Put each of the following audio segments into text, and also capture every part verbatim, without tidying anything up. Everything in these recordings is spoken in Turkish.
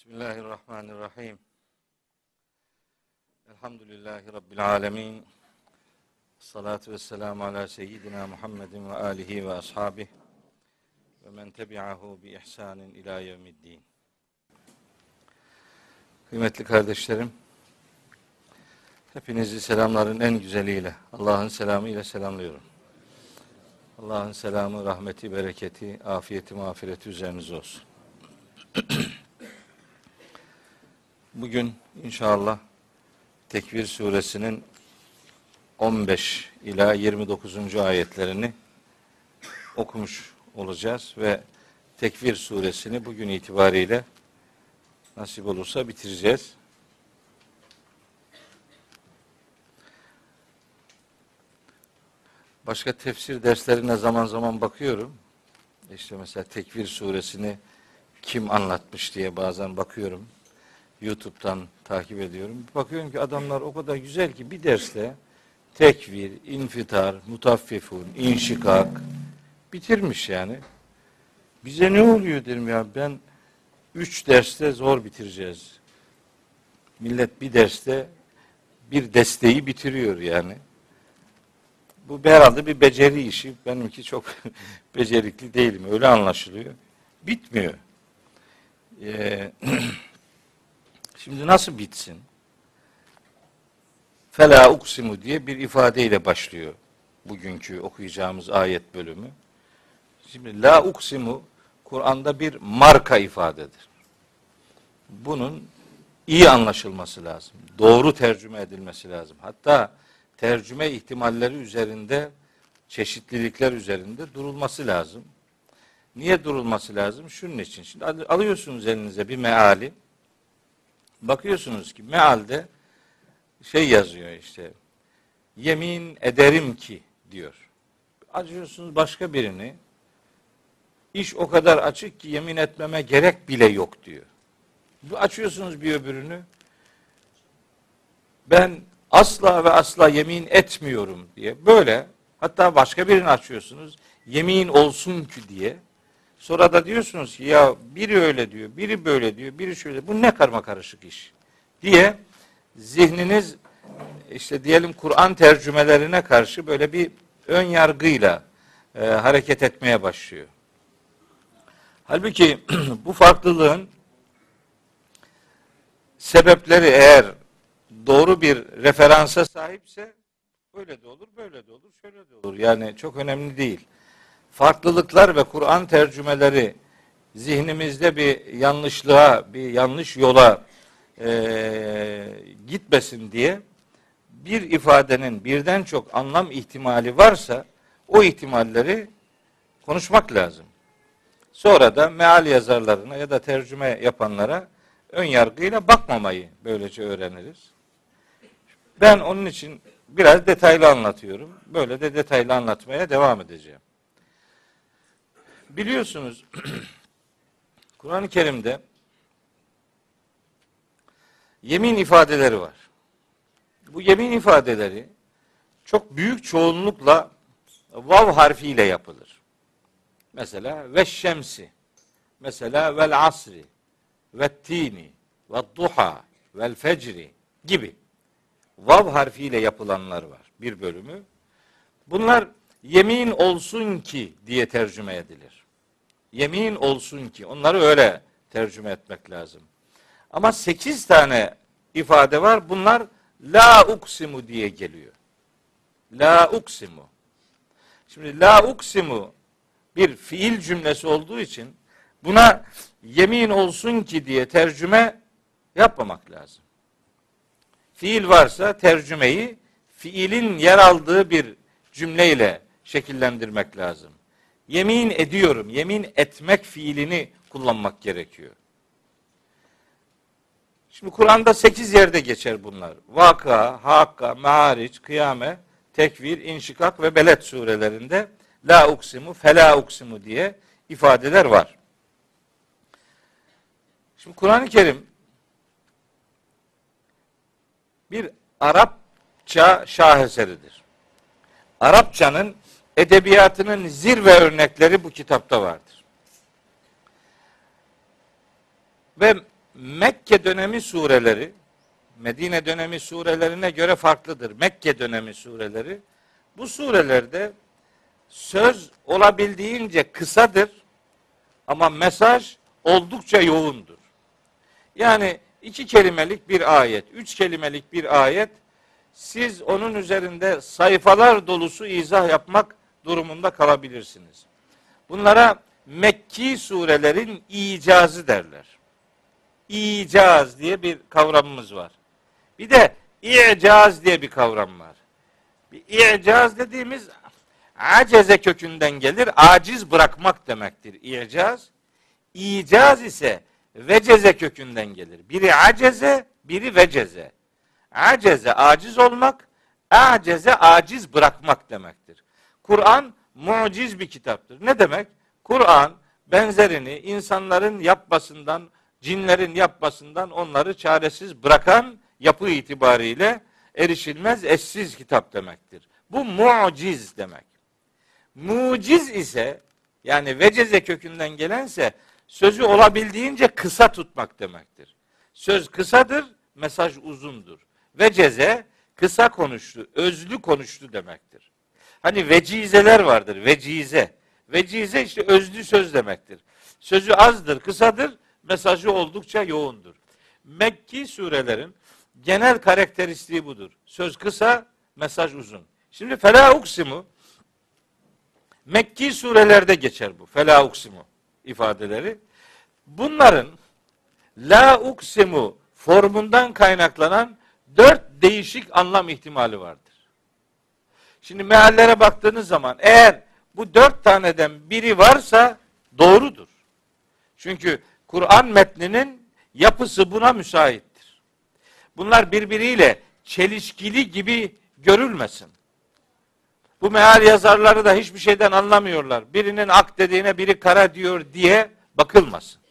Bismillahirrahmanirrahim. Elhamdülillahi Rabbil alemin. Salatu vesselamu ala seyyidina Muhammedin ve alihi ve ashabihi ve men tebi'ahu bi ihsanin ila yevmiddin. Kıymetli kardeşlerim, hepinizi selamların en güzeliyle, Allah'ın selamı ile selamlıyorum. Allah'ın selamı, rahmeti, bereketi, afiyeti, mağfireti üzerinize olsun. Bugün inşallah Tekvir suresinin on beş ila yirmi dokuzuncu ayetlerini okumuş olacağız ve Tekvir suresini bugün itibariyle nasip olursa bitireceğiz. Başka tefsir derslerine zaman zaman bakıyorum. İşte mesela Tekvir suresini kim anlatmış diye bazen bakıyorum. YouTube'dan takip ediyorum. Bakıyorum ki adamlar o kadar güzel ki bir derste tekvir, infitar, mutaffifun, inşikak bitirmiş yani. Bize ne oluyor derim ya, ben üç derste zor bitireceğiz. Millet bir derste bir desteği bitiriyor yani. Bu herhalde bir beceri işi. Benimki çok becerikli değilim. Öyle anlaşılıyor. Bitmiyor. Eee Şimdi nasıl bitsin? Fela uksimu diye bir ifadeyle başlıyor bugünkü okuyacağımız ayet bölümü. Şimdi la uksimu Kur'an'da bir marka ifadedir. Bunun iyi anlaşılması lazım. Doğru tercüme edilmesi lazım. Hatta tercüme ihtimalleri üzerinde, çeşitlilikler üzerinde durulması lazım. Niye durulması lazım? Şunun için. Şimdi alıyorsunuz elinize bir meali. Bakıyorsunuz ki mealde şey yazıyor işte, yemin ederim ki diyor. Açıyorsunuz başka birini, iş o kadar açık ki yemin etmeme gerek bile yok diyor. Açıyorsunuz bir öbürünü, ben asla ve asla yemin etmiyorum diye böyle, hatta başka birini açıyorsunuz, yemin olsun ki diye. Sonra da diyorsunuz ki ya biri öyle diyor, biri böyle diyor, biri şöyle. Bu ne karma karışık iş diye zihniniz işte diyelim Kur'an tercümelerine karşı böyle bir ön yargıyla e, hareket etmeye başlıyor. Halbuki bu farklılığın sebepleri eğer doğru bir referansa sahipse böyle de olur, böyle de olur, şöyle de olur. Yani çok önemli değil. Farklılıklar ve Kur'an tercümeleri zihnimizde bir yanlışlığa, bir yanlış yola e, gitmesin diye bir ifadenin birden çok anlam ihtimali varsa o ihtimalleri konuşmak lazım. Sonra da meal yazarlarına ya da tercüme yapanlara ön yargıyla bakmamayı böylece öğreniriz. Ben onun için biraz detaylı anlatıyorum. Böyle de detaylı anlatmaya devam edeceğim. Biliyorsunuz Kur'an-ı Kerim'de yemin ifadeleri var. Bu yemin ifadeleri çok büyük çoğunlukla vav harfiyle yapılır. Mesela ve şemsi, mesela vel asri, ve tini, ve duha, vel fecri gibi vav harfiyle yapılanlar var bir bölümü. Bunlar yemin olsun ki diye tercüme edilir. Yemin olsun ki. Onları öyle tercüme etmek lazım. Ama sekiz tane ifade var. Bunlar la uksimu diye geliyor. La uksimu. Şimdi la uksimu bir fiil cümlesi olduğu için buna yemin olsun ki diye tercüme yapmamak lazım. Fiil varsa tercümeyi fiilin yer aldığı bir cümleyle şekillendirmek lazım. Yemin ediyorum, yemin etmek fiilini kullanmak gerekiyor. Şimdi Kur'an'da sekiz yerde geçer bunlar. Vaka, Hakka, Mehariç, Kıyame, Tekvir, İnşikak ve Belet surelerinde la uksimu, fela uksimu diye ifadeler var. Şimdi Kur'an-ı Kerim bir Arapça şaheseridir. Arapçanın edebiyatının zirve örnekleri bu kitapta vardır. Ve Mekke dönemi sureleri Medine dönemi surelerine göre farklıdır. Mekke dönemi sureleri, bu surelerde söz olabildiğince kısadır ama mesaj oldukça yoğundur. Yani iki kelimelik bir ayet, üç kelimelik bir ayet, siz onun üzerinde sayfalar dolusu izah yapmak durumunda kalabilirsiniz. Bunlara Mekki surelerin icazı derler. İcaz diye bir kavramımız var. Bir de i'caz diye bir kavram var. Bir i'caz dediğimiz aceze kökünden gelir. Aciz bırakmak demektir i'caz. İcaz ise veceze kökünden gelir. Biri aceze, biri veceze. Aceze aciz olmak, aceze aciz bırakmak demektir. Kur'an muciz bir kitaptır. Ne demek? Kur'an benzerini insanların yapmasından, cinlerin yapmasından onları çaresiz bırakan yapı itibariyle erişilmez eşsiz kitap demektir. Bu muciz demek. Muciz ise, yani veceze kökünden gelense, sözü olabildiğince kısa tutmak demektir. Söz kısadır, mesaj uzundur. Veceze, kısa konuştu, özlü konuştu demektir. Hani vecizeler vardır, vecize. Vecize işte özlü söz demektir. Sözü azdır, kısadır, mesajı oldukça yoğundur. Mekki surelerin genel karakteristiği budur. Söz kısa, mesaj uzun. Şimdi Fela Uksimu, Mekki surelerde geçer bu. Fela Uksimu ifadeleri. Bunların La Uksimu formundan kaynaklanan dört değişik anlam ihtimali vardır. Şimdi meallere baktığınız zaman eğer bu dört taneden biri varsa doğrudur. Çünkü Kur'an metninin yapısı buna müsait. Bunlar birbiriyle çelişkili gibi görülmesin. Bu meal yazarları da hiçbir şeyden anlamıyorlar. Birinin ak dediğine biri kara diyor diye bakılmasın.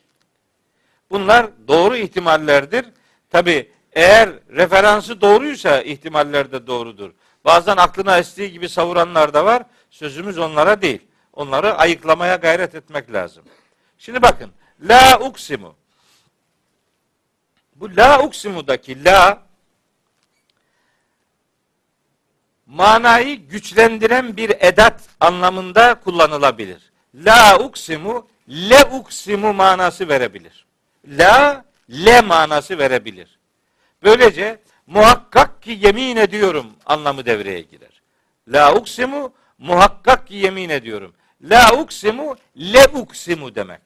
Bunlar doğru ihtimallerdir. Tabi eğer referansı doğruysa ihtimaller de doğrudur. Bazen aklına estiği gibi savuranlar da var. Sözümüz onlara değil. Onları ayıklamaya gayret etmek lazım. Şimdi bakın. La uksimu. Bu la uksimu'daki la, manayı güçlendiren bir edat anlamında kullanılabilir. La uksimu, le uksimu manası verebilir. La, le manası verebilir. Böylece muhakkak ki yemin ediyorum anlamı devreye girer. La uksimu, muhakkak ki yemin ediyorum. La uksimu, le uksimu demek.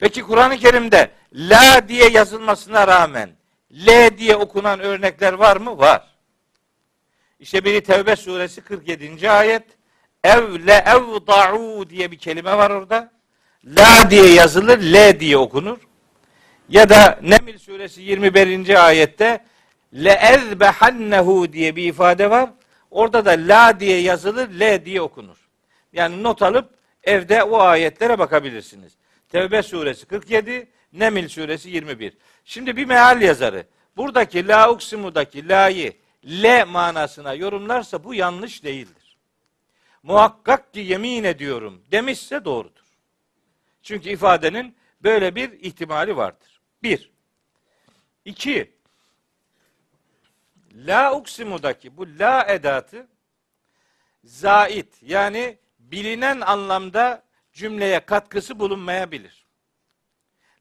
Peki Kur'an-ı Kerim'de la diye yazılmasına rağmen le diye okunan örnekler var mı? Var. İşte biri Tevbe suresi kırk yedinci ayet. Ev le evda'u diye bir kelime var orada. La diye yazılır, le diye okunur. Ya da Neml suresi yirmi birinci ayette le ezbehannehu diye bir ifade var. Orada da la diye yazılır, le diye okunur. Yani not alıp evde o ayetlere bakabilirsiniz. Tevbe suresi kırk yedi, Neml suresi yirmi bir. Şimdi bir meal yazarı buradaki la uksimu'daki la'yı le manasına yorumlarsa bu yanlış değildir. Muhakkak ki yemin ediyorum demişse doğrudur. Çünkü ifadenin böyle bir ihtimali vardır. Bir. İki. La uksimu'daki bu la edatı zait, yani bilinen anlamda cümleye katkısı bulunmayabilir.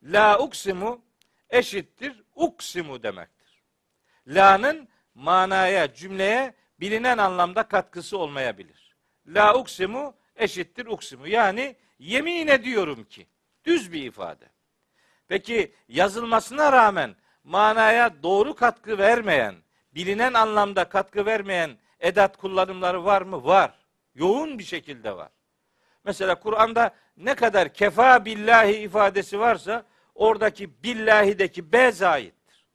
La uksimu eşittir uksimu demektir. La'nın manaya, cümleye bilinen anlamda katkısı olmayabilir. La uksimu eşittir uksimu. Yani yemin ediyorum ki. Düz bir ifade. Peki yazılmasına rağmen manaya doğru katkı vermeyen, bilinen anlamda katkı vermeyen edat kullanımları var mı? Var. Yoğun bir şekilde var. Mesela Kur'an'da ne kadar kefa billahi ifadesi varsa oradaki billahideki be zaittir.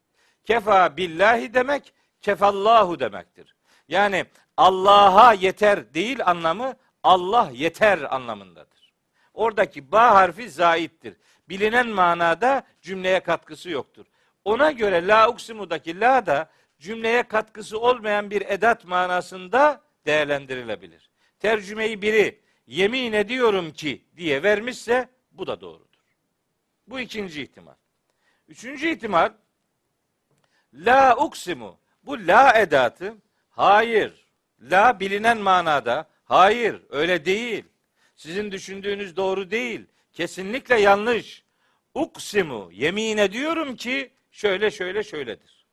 Kefa billahi demek kefallahu demektir. Yani Allah'a yeter değil anlamı, Allah yeter anlamındadır. Oradaki ba harfi zaittir. Bilinen manada cümleye katkısı yoktur. Ona göre la uksimu'daki la da cümleye katkısı olmayan bir edat manasında değerlendirilebilir. Tercümeyi biri yemin ediyorum ki diye vermişse bu da doğrudur. Bu ikinci ihtimal. Üçüncü ihtimal, la uksimu. Bu la edatı, hayır, la bilinen manada, hayır, öyle değil, sizin düşündüğünüz doğru değil, kesinlikle yanlış. Uksimu, yemin ediyorum ki şöyle şöyle şöyledir.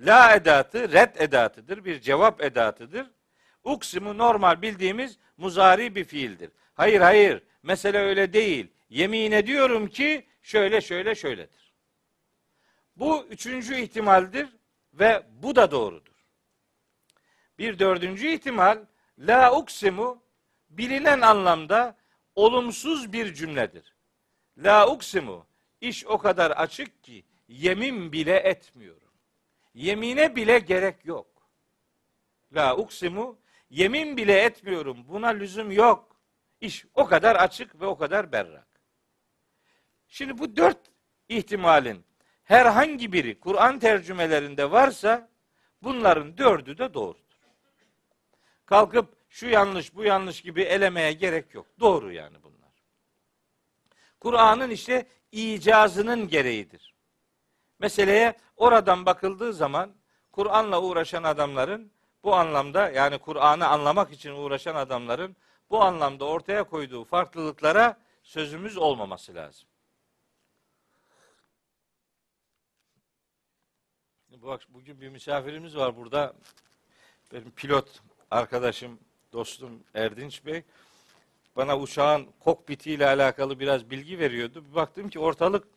La edatı red edatıdır, bir cevap edatıdır. Uksimu normal bildiğimiz muzari bir fiildir. Hayır hayır, mesele öyle değil. Yemin ediyorum ki şöyle şöyle şöyledir. Bu üçüncü ihtimaldir ve bu da doğrudur. Bir dördüncü ihtimal, la uksimu bilinen anlamda olumsuz bir cümledir. La uksimu, iş o kadar açık ki yemin bile etmiyorum. Yemine bile gerek yok. La uksimu, yemin bile etmiyorum, buna lüzum yok. İş o kadar açık ve o kadar berrak. Şimdi bu dört ihtimalin herhangi biri Kur'an tercümelerinde varsa bunların dördü de doğrudur. Kalkıp şu yanlış bu yanlış gibi elemeye gerek yok. Doğru yani bunlar. Kur'an'ın işte icazının gereğidir. Meseleye oradan bakıldığı zaman Kur'an'la uğraşan adamların bu anlamda, yani Kur'an'ı anlamak için uğraşan adamların bu anlamda ortaya koyduğu farklılıklara sözümüz olmaması lazım. Bak, bugün bir misafirimiz var burada. Benim pilot arkadaşım, dostum Erdinç Bey bana uçağın kokpitiyle alakalı biraz bilgi veriyordu. Bir baktım ki ortalık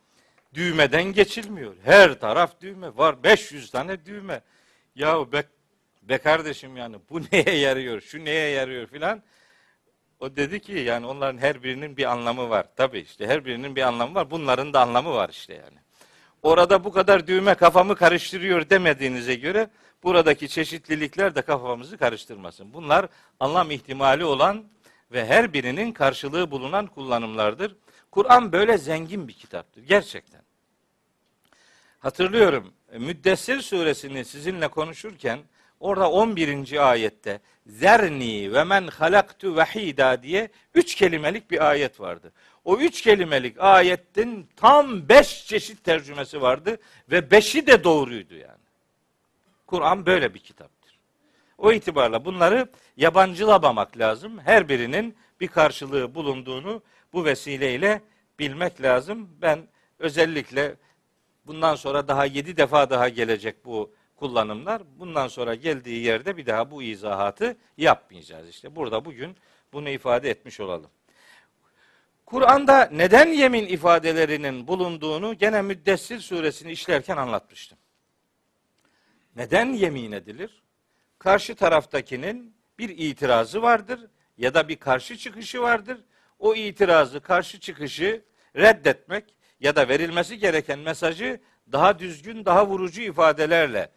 düğmeden geçilmiyor. Her taraf düğme var. beş yüz tane düğme. Yahu be, be kardeşim yani bu neye yarıyor? Şu neye yarıyor filan. O dedi ki yani onların her birinin bir anlamı var. Tabii işte her birinin bir anlamı var. Bunların da anlamı var işte yani. Orada bu kadar düğme kafamı karıştırıyor demediğinize göre buradaki çeşitlilikler de kafamızı karıştırmasın. Bunlar anlam ihtimali olan ve her birinin karşılığı bulunan kullanımlardır. Kur'an böyle zengin bir kitaptır gerçekten. Hatırlıyorum Müddessir suresini sizinle konuşurken orada on birinci ayette zerni ve men halaktu vahida diye üç kelimelik bir ayet vardı. O üç kelimelik ayetin tam beş çeşit tercümesi vardı ve beşi de doğruydu yani. Kur'an böyle bir kitaptır. O itibarla bunları yabancılamamak lazım. Her birinin bir karşılığı bulunduğunu bu vesileyle bilmek lazım. Ben özellikle bundan sonra daha yedi defa daha gelecek bu kullanımlar. Bundan sonra geldiği yerde bir daha bu izahatı yapmayacağız. İşte burada bugün bunu ifade etmiş olalım. Kur'an'da neden yemin ifadelerinin bulunduğunu gene Müddessir suresini işlerken anlatmıştım. Neden yemin edilir? Karşı taraftakinin bir itirazı vardır ya da bir karşı çıkışı vardır. O itirazı, karşı çıkışı reddetmek ya da verilmesi gereken mesajı daha düzgün, daha vurucu ifadelerle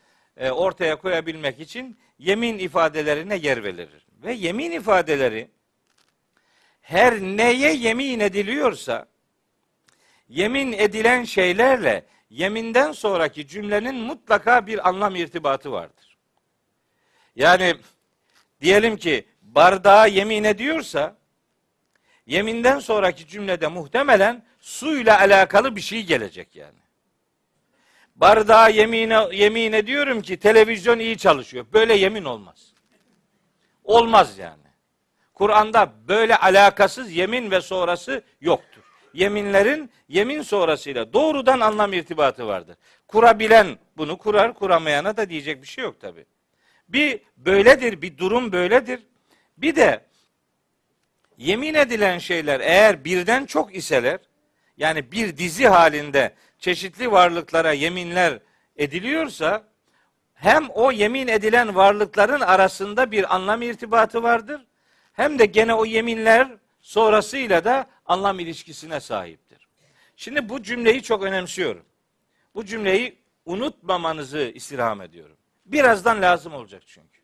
ortaya koyabilmek için yemin ifadelerine yer verilir. Ve yemin ifadeleri her neye yemin ediliyorsa, yemin edilen şeylerle yeminden sonraki cümlenin mutlaka bir anlam irtibatı vardır. Yani diyelim ki bardağa yemin ediyorsa, yeminden sonraki cümlede muhtemelen suyla alakalı bir şey gelecek yani. Bardağa yemin, yemin ediyorum ki televizyon iyi çalışıyor. Böyle yemin olmaz. Olmaz yani. Kur'an'da böyle alakasız yemin ve sonrası yoktur. Yeminlerin yemin sonrasıyla doğrudan anlam irtibatı vardır. Kurabilen bunu kurar, kuramayana da diyecek bir şey yok tabii. Bir böyledir, bir durum böyledir. Bir de yemin edilen şeyler eğer birden çok iseler, yani bir dizi halinde çeşitli varlıklara yeminler ediliyorsa, hem o yemin edilen varlıkların arasında bir anlam irtibatı vardır, hem de gene o yeminler sonrasıyla da anlam ilişkisine sahiptir. Şimdi bu cümleyi çok önemsiyorum. Bu cümleyi unutmamanızı istirham ediyorum. Birazdan lazım olacak çünkü.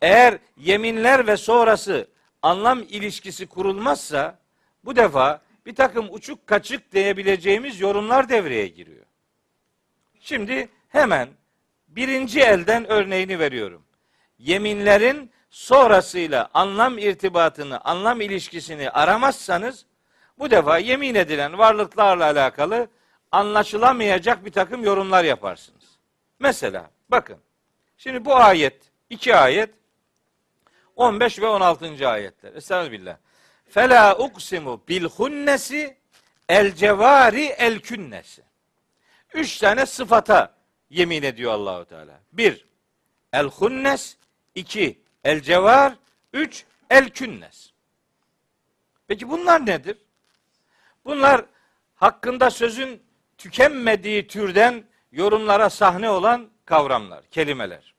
Eğer yeminler ve sonrası anlam ilişkisi kurulmazsa bu defa bir takım uçuk kaçık diyebileceğimiz yorumlar devreye giriyor. Şimdi hemen birinci elden örneğini veriyorum. Yeminlerin sonrasıyla anlam irtibatını, anlam ilişkisini aramazsanız bu defa yemin edilen varlıklarla alakalı anlaşılamayacak bir takım yorumlar yaparsınız. Mesela bakın, şimdi bu ayet, iki ayet, on beş ve on altıncı ayetler. Estağfirullah. Fela uksimu bil hunnesi el cevari el künnesi. Üç tane sıfata yemin ediyor Allahu Teala. Bir, el hunnes, iki, el cevar, üç, el künnes. Peki bunlar nedir? Bunlar hakkında sözün tükenmediği türden yorumlara sahne olan kavramlar, kelimeler.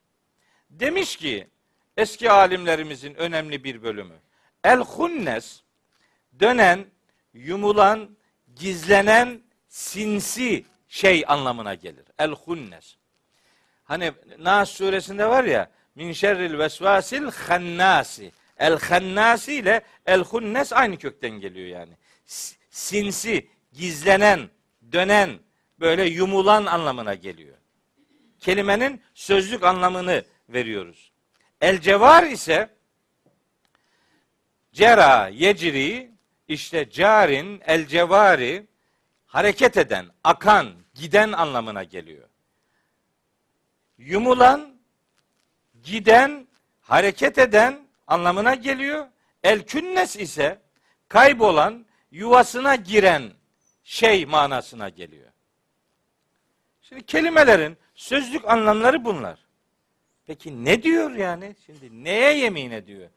Demiş ki eski alimlerimizin önemli bir bölümü, el hunnes, dönen, yumulan, gizlenen, sinsi şey anlamına gelir. El hunnes. Hani Nas suresinde var ya, min şerril vesvasil hannasi. El hannasi ile el hunnes aynı kökten geliyor yani. Sinsi, gizlenen, dönen, böyle yumulan anlamına geliyor. Kelimenin sözlük anlamını veriyoruz. El cevar ise cera, yecri, işte carin, el cevari, hareket eden, akan, giden anlamına geliyor. Yumulan, giden, hareket eden anlamına geliyor. El künnes ise kaybolan, yuvasına giren şey manasına geliyor. Şimdi kelimelerin sözlük anlamları bunlar. Peki ne diyor yani? Şimdi neye yemin ediyor?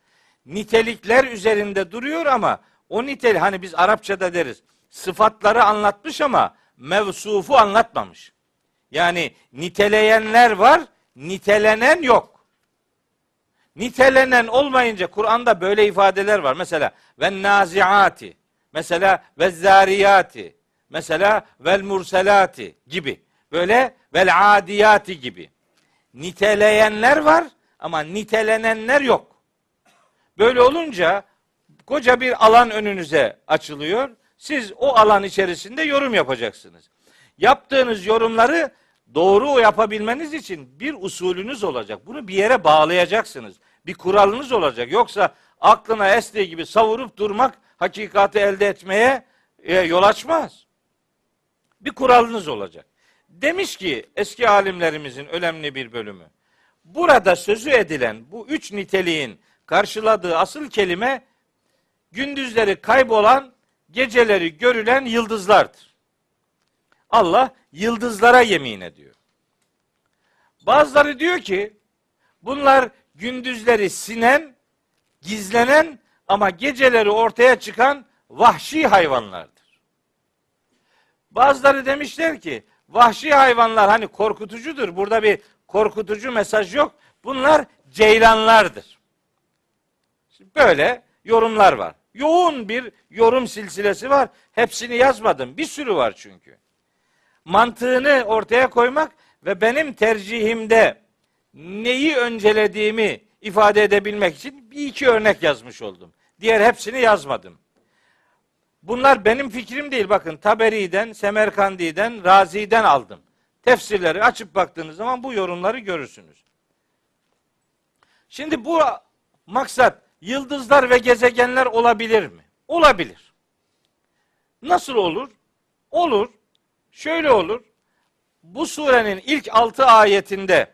Nitelikler üzerinde duruyor ama o nitel, hani biz Arapçada deriz, sıfatları anlatmış ama mevsufu anlatmamış. Yani niteleyenler var, nitelenen yok. Nitelenen olmayınca Kur'an'da böyle ifadeler var. Mesela ve naziati, mesela ve zariyati, mesela vel murselati gibi. Böyle vel adiyati gibi. Niteleyenler var ama nitelenenler yok. Böyle olunca koca bir alan önünüze açılıyor. Siz o alan içerisinde yorum yapacaksınız. Yaptığınız yorumları doğru yapabilmeniz için bir usulünüz olacak. Bunu bir yere bağlayacaksınız. Bir kuralınız olacak. Yoksa aklına estiği gibi savurup durmak hakikati elde etmeye e, yol açmaz. Bir kuralınız olacak. Demiş ki eski alimlerimizin önemli bir bölümü, burada sözü edilen bu üç niteliğin karşıladığı asıl kelime, gündüzleri kaybolan, geceleri görülen yıldızlardır. Allah yıldızlara yemin ediyor. Bazıları diyor ki bunlar gündüzleri sinen, gizlenen ama geceleri ortaya çıkan vahşi hayvanlardır. Bazıları demişler ki vahşi hayvanlar hani korkutucudur. Burada bir korkutucu mesaj yok. Bunlar ceylanlardır. Şimdi böyle yorumlar var. Yoğun bir yorum silsilesi var. Hepsini yazmadım. Bir sürü var çünkü. Mantığını ortaya koymak ve benim tercihimde neyi öncelediğimi ifade edebilmek için bir iki örnek yazmış oldum. Diğer hepsini yazmadım. Bunlar benim fikrim değil. Bakın Taberi'den, Semerkandi'den, Razi'den aldım. Tefsirleri açıp baktığınız zaman bu yorumları görürsünüz. Şimdi bu maksat yıldızlar ve gezegenler olabilir mi? Olabilir. Nasıl olur? Olur. Şöyle olur. Bu surenin ilk altı ayetinde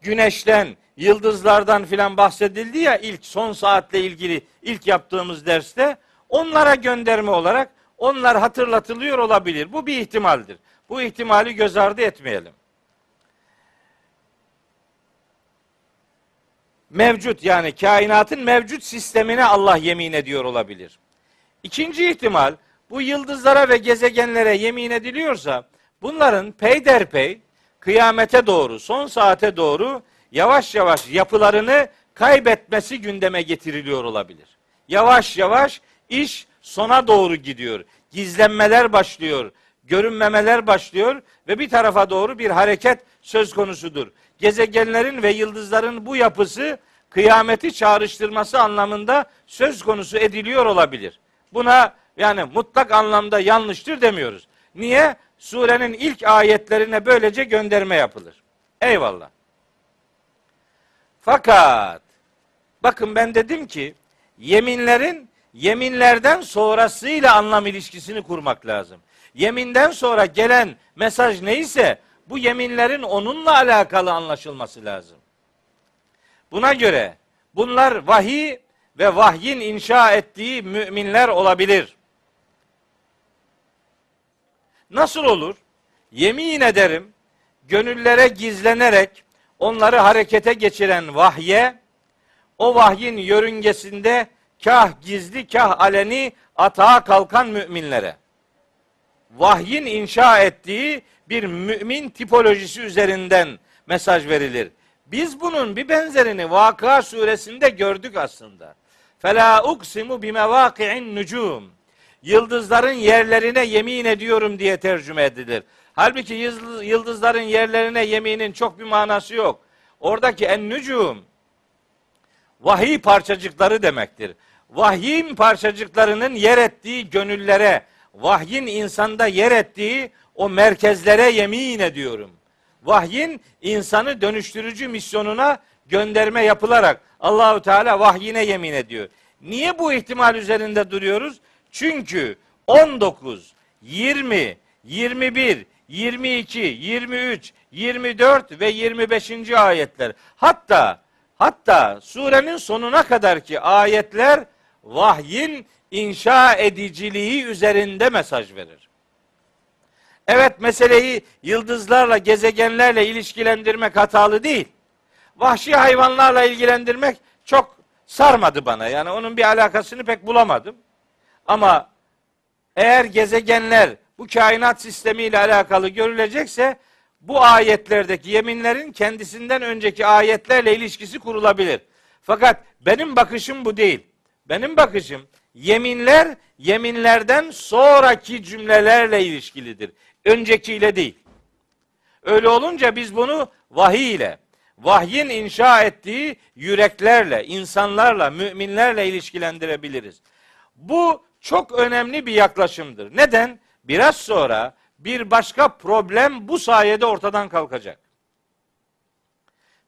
güneşten, yıldızlardan filan bahsedildi ya, ilk son saatle ilgili ilk yaptığımız derste. Onlara gönderme olarak onlar hatırlatılıyor olabilir. Bu bir ihtimaldir. Bu ihtimali göz ardı etmeyelim. Mevcut, yani kainatın mevcut sistemine Allah yemin ediyor olabilir. İkinci ihtimal, bu yıldızlara ve gezegenlere yemin ediliyorsa bunların peyderpey kıyamete doğru, son saate doğru yavaş yavaş yapılarını kaybetmesi gündeme getiriliyor olabilir. Yavaş yavaş İş sona doğru gidiyor. Gizlenmeler başlıyor. Görünmemeler başlıyor ve bir tarafa doğru bir hareket söz konusudur. Gezegenlerin ve yıldızların bu yapısı kıyameti çağrıştırması anlamında söz konusu ediliyor olabilir. Buna yani mutlak anlamda yanlıştır demiyoruz. Niye? Surenin ilk ayetlerine böylece gönderme yapılır. Eyvallah. Fakat bakın ben dedim ki yeminlerin yeminlerden sonrasıyla anlam ilişkisini kurmak lazım. yeminden sonra gelen mesaj neyse bu yeminlerin onunla alakalı anlaşılması lazım. Buna göre bunlar vahiy ve vahyin inşa ettiği müminler olabilir. Nasıl olur? Yemin ederim, gönüllere gizlenerek onları harekete geçiren vahye, o vahyin yörüngesinde kah gizli kah aleni atağa kalkan müminlere, vahyin inşa ettiği bir mümin tipolojisi üzerinden mesaj verilir. Biz bunun bir benzerini Vaka suresinde gördük aslında. Fela uksimu bimevâki'in nucum. Yıldızların yerlerine yemin ediyorum diye tercüme edilir. Halbuki yıldızların yerlerine yeminin çok bir manası yok. Oradaki en-nücum vahiy parçacıkları demektir. Vahyin parçacıklarının yer ettiği gönüllere, vahyin insanda yer ettiği o merkezlere yemin ediyorum. Vahyin insanı dönüştürücü misyonuna gönderme yapılarak Allahu Teala vahyine yemin ediyor. Niye bu ihtimal üzerinde duruyoruz? Çünkü on dokuz, yirmi, yirmi bir, yirmi iki, yirmi üç, yirmi dört ve yirmi beşinci ayetler. Hatta hatta surenin sonuna kadarki ayetler vahyin inşa ediciliği üzerinde mesaj verir. Evet, meseleyi yıldızlarla, gezegenlerle ilişkilendirmek hatalı değil. Vahşi hayvanlarla ilgilendirmek çok sarmadı bana. Yani onun bir alakasını pek bulamadım. Ama eğer gezegenler bu kainat sistemiyle alakalı görülecekse bu ayetlerdeki yeminlerin kendisinden önceki ayetlerle ilişkisi kurulabilir. Fakat benim bakışım bu değil. Benim bakışım yeminler yeminlerden sonraki cümlelerle ilişkilidir. Öncekiyle değil. Öyle olunca biz bunu vahiy ile, vahyin inşa ettiği yüreklerle, insanlarla, müminlerle ilişkilendirebiliriz. Bu çok önemli bir yaklaşımdır. Neden? Biraz sonra bir başka problem bu sayede ortadan kalkacak.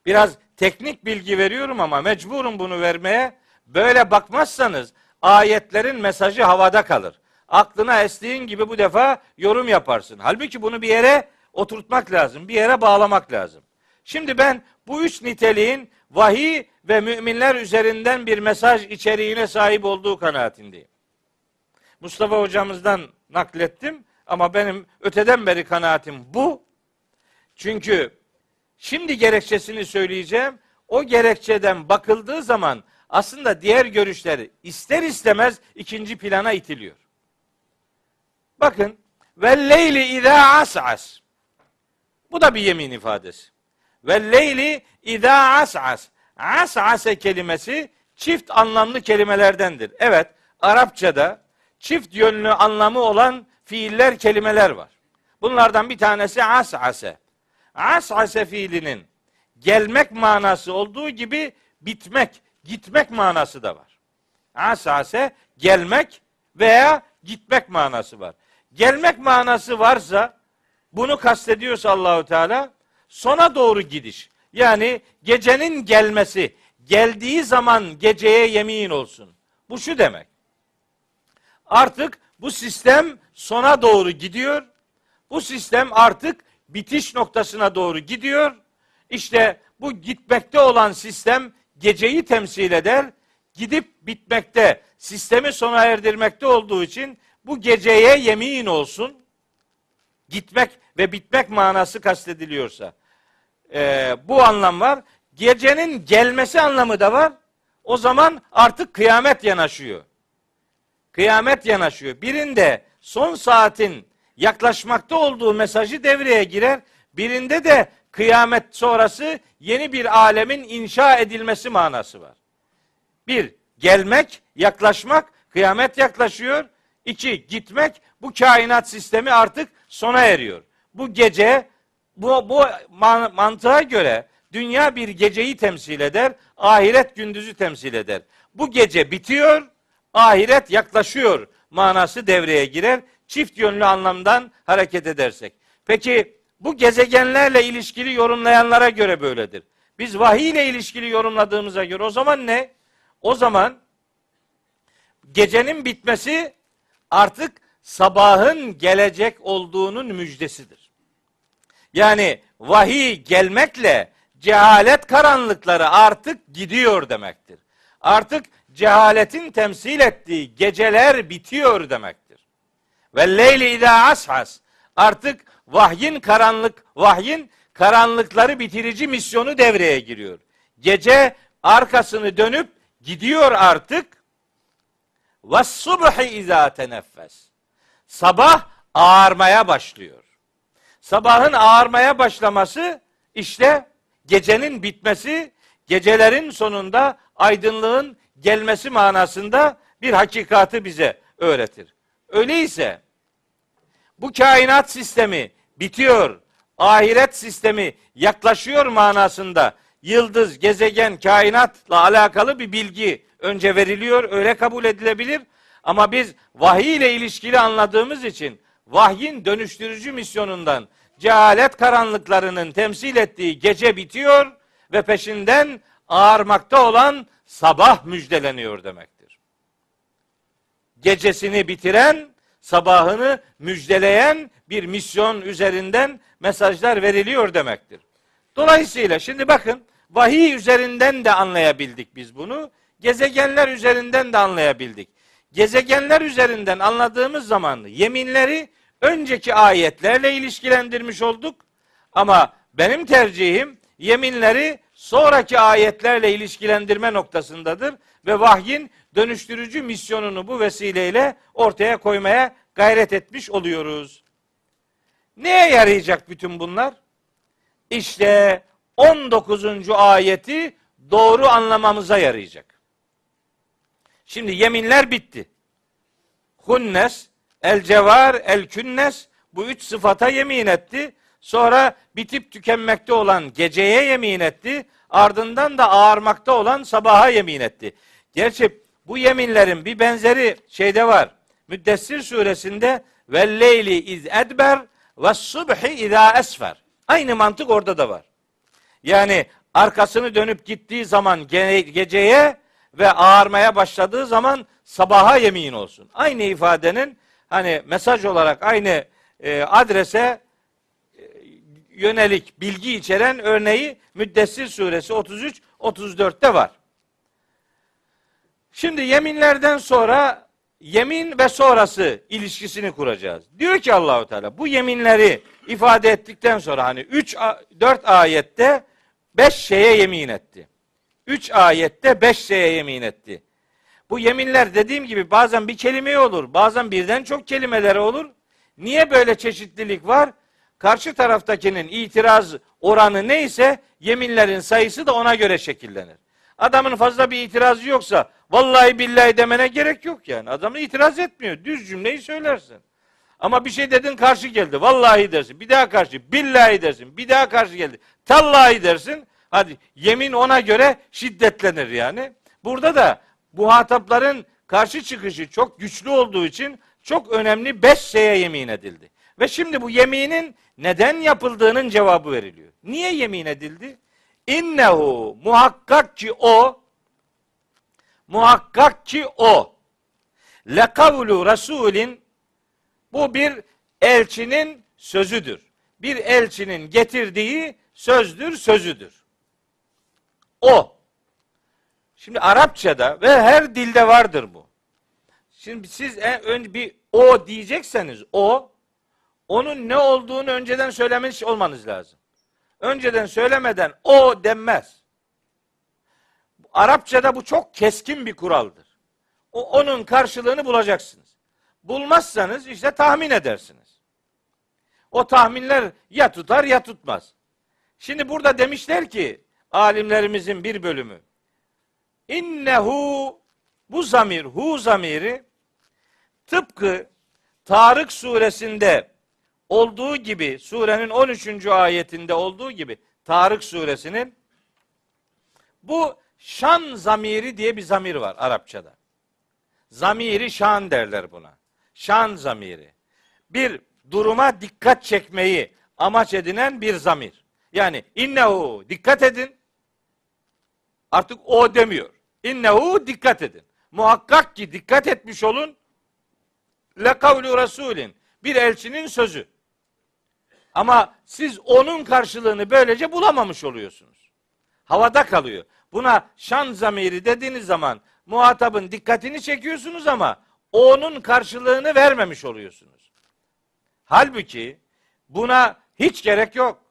Biraz teknik bilgi veriyorum ama mecburum bunu vermeye. Böyle bakmazsanız ayetlerin mesajı havada kalır. Aklına estiğin gibi bu defa yorum yaparsın. Halbuki bunu bir yere oturtmak lazım, bir yere bağlamak lazım. Şimdi ben bu üç niteliğin vahiy ve müminler üzerinden bir mesaj içeriğine sahip olduğu kanaatindeyim. Mustafa hocamızdan naklettim ama benim öteden beri kanaatim bu. Çünkü şimdi gerekçesini söyleyeceğim. O gerekçeden bakıldığı zaman aslında diğer görüşleri ister istemez ikinci plana itiliyor. Bakın, ve leyli izâ as'as. Bu da bir yemin ifadesi. Ve leyli izâ as'as. As'ase kelimesi çift anlamlı kelimelerdendir. Evet, Arapçada çift yönlü anlamı olan fiiller, kelimeler var. Bunlardan bir tanesi as'ase. As'ase fiilinin gelmek manası olduğu gibi bitmek, gitmek manası da var. As'ase gelmek veya gitmek manası var. Gelmek manası varsa, bunu kastediyorsa Allahu Teala, sona doğru gidiş. Yani gecenin gelmesi, geldiği zaman geceye yemin olsun. Bu şu demek. Artık bu sistem sona doğru gidiyor. Bu sistem artık bitiş noktasına doğru gidiyor. İşte bu gitmekte olan sistem geceyi temsil eder. Gidip bitmekte, sistemi sona erdirmekte olduğu için bu geceye yemin olsun. Gitmek ve bitmek manası kastediliyorsa. Ee, bu anlam var. Gecenin gelmesi anlamı da var. O zaman artık kıyamet yanaşıyor. Kıyamet yanaşıyor. Birinde son saatin yaklaşmakta olduğu mesajı devreye girer. Birinde de kıyamet sonrası yeni bir alemin inşa edilmesi manası var. Bir, gelmek, yaklaşmak, kıyamet yaklaşıyor. İki, gitmek, bu kainat sistemi artık sona eriyor. Bu gece, bu, bu mantığa göre dünya bir geceyi temsil eder, ahiret gündüzü temsil eder. Bu gece bitiyor, ahiret yaklaşıyor manası devreye girer. Çift yönlü anlamdan hareket edersek. Peki bu gezegenlerle ilişkili yorumlayanlara göre böyledir. Biz vahiy ile ilişkili yorumladığımıza göre o zaman ne? O zaman gecenin bitmesi artık sabahın gelecek olduğunun müjdesidir. Yani vahiy gelmekle cehalet karanlıkları artık gidiyor demektir. Artık cehaletin temsil ettiği geceler bitiyor demektir. Ve leyli idâ ashas, artık vahyin karanlık, vahyin karanlıkları bitirici misyonu devreye giriyor. Gece arkasını dönüp gidiyor artık. Ve subhi izâ teneffes, sabah ağarmaya başlıyor. Sabahın ağarmaya başlaması işte gecenin bitmesi, gecelerin sonunda aydınlığın gelmesi manasında bir hakikati bize öğretir. Öyleyse bu kainat sistemi bitiyor, ahiret sistemi yaklaşıyor manasında yıldız, gezegen, kainatla alakalı bir bilgi önce veriliyor, öyle kabul edilebilir. Ama biz vahiy ile ilişkili anladığımız için vahyin dönüştürücü misyonundan cehalet karanlıklarının temsil ettiği gece bitiyor ve peşinden ağarmakta olan sabah müjdeleniyor demektir. Gecesini bitiren, sabahını müjdeleyen bir misyon üzerinden mesajlar veriliyor demektir. Dolayısıyla şimdi bakın, vahiy üzerinden de anlayabildik biz bunu. Gezegenler üzerinden de anlayabildik. Gezegenler üzerinden anladığımız zaman yeminleri önceki ayetlerle ilişkilendirmiş olduk. Ama benim tercihim yeminleri sonraki ayetlerle ilişkilendirme noktasındadır ve vahyin dönüştürücü misyonunu bu vesileyle ortaya koymaya gayret etmiş oluyoruz. Neye yarayacak bütün bunlar? İşte on dokuzuncu ayeti doğru anlamamıza yarayacak. Şimdi yeminler bitti. Hunnes, el cevar, el künnes, bu üç sıfata yemin etti. Sonra bitip tükenmekte olan geceye yemin etti. Ardından da ağarmakta olan sabaha yemin etti. Gerçi bu yeminlerin bir benzeri şeyde var. Müddessir suresinde ve leyli iz edber ve subhi izâ esfer. Aynı mantık orada da var. Yani arkasını dönüp gittiği zaman geceye ve ağarmaya başladığı zaman sabaha yemin olsun. Aynı ifadenin hani mesaj olarak aynı e, adrese e, yönelik bilgi içeren örneği Müddessir suresi otuz üç otuz dört'te var. Şimdi yeminlerden sonra yemin ve sonrası ilişkisini kuracağız. Diyor ki Allahu Teala bu yeminleri ifade ettikten sonra hani üç dört ayette beş şeye yemin etti. üç ayette beş şeye yemin etti. Bu yeminler dediğim gibi bazen bir kelime olur, bazen birden çok kelimeleri olur. Niye böyle çeşitlilik var? Karşı taraftakinin itiraz oranı neyse yeminlerin sayısı da ona göre şekillenir. Adamın fazla bir itirazı yoksa vallahi billahi demene gerek yok yani. Adam itiraz etmiyor. Düz cümleyi söylersin. Ama bir şey dedin karşı geldi. Vallahi dersin. Bir daha karşı. Billahi dersin. Bir daha karşı geldi. Tallahi dersin. Hadi yemin ona göre şiddetlenir yani. Burada da muhatapların karşı çıkışı çok güçlü olduğu için çok önemli beş şeye yemin edildi. Ve şimdi bu yeminin neden yapıldığının cevabı veriliyor. Niye yemin edildi? İnnehu, muhakkak ki o, muhakkak ki o, lekavlu rasulin, bu bir elçinin sözüdür. Bir elçinin getirdiği sözdür, sözüdür. O. Şimdi Arapçada ve her dilde vardır bu. Şimdi siz en önce bir o diyecekseniz o, onun ne olduğunu önceden söylemiş olmanız lazım. Önceden söylemeden o denmez. Arapçada bu çok keskin bir kuraldır. O, onun karşılığını bulacaksınız. Bulmazsanız işte tahmin edersiniz. O tahminler ya tutar ya tutmaz. Şimdi burada demişler ki alimlerimizin bir bölümü İnnehu, bu zamir, hu zamiri tıpkı Tarık suresinde olduğu gibi, surenin on üçüncü ayetinde olduğu gibi Tarık suresinin bu şan zamiri diye bir zamir var Arapçada. Zamiri şan derler buna. Şan zamiri. Bir duruma dikkat çekmeyi amaç edinen bir zamir. Yani innehu, dikkat edin. Artık o demiyor. İnnehu, dikkat edin. Muhakkak ki dikkat etmiş olun. le kavlu rasulin. Bir elçinin sözü. Ama siz onun karşılığını böylece bulamamış oluyorsunuz. Havada kalıyor. Buna şan zamiri dediğiniz zaman muhatabın dikkatini çekiyorsunuz ama onun karşılığını vermemiş oluyorsunuz. Halbuki buna hiç gerek yok.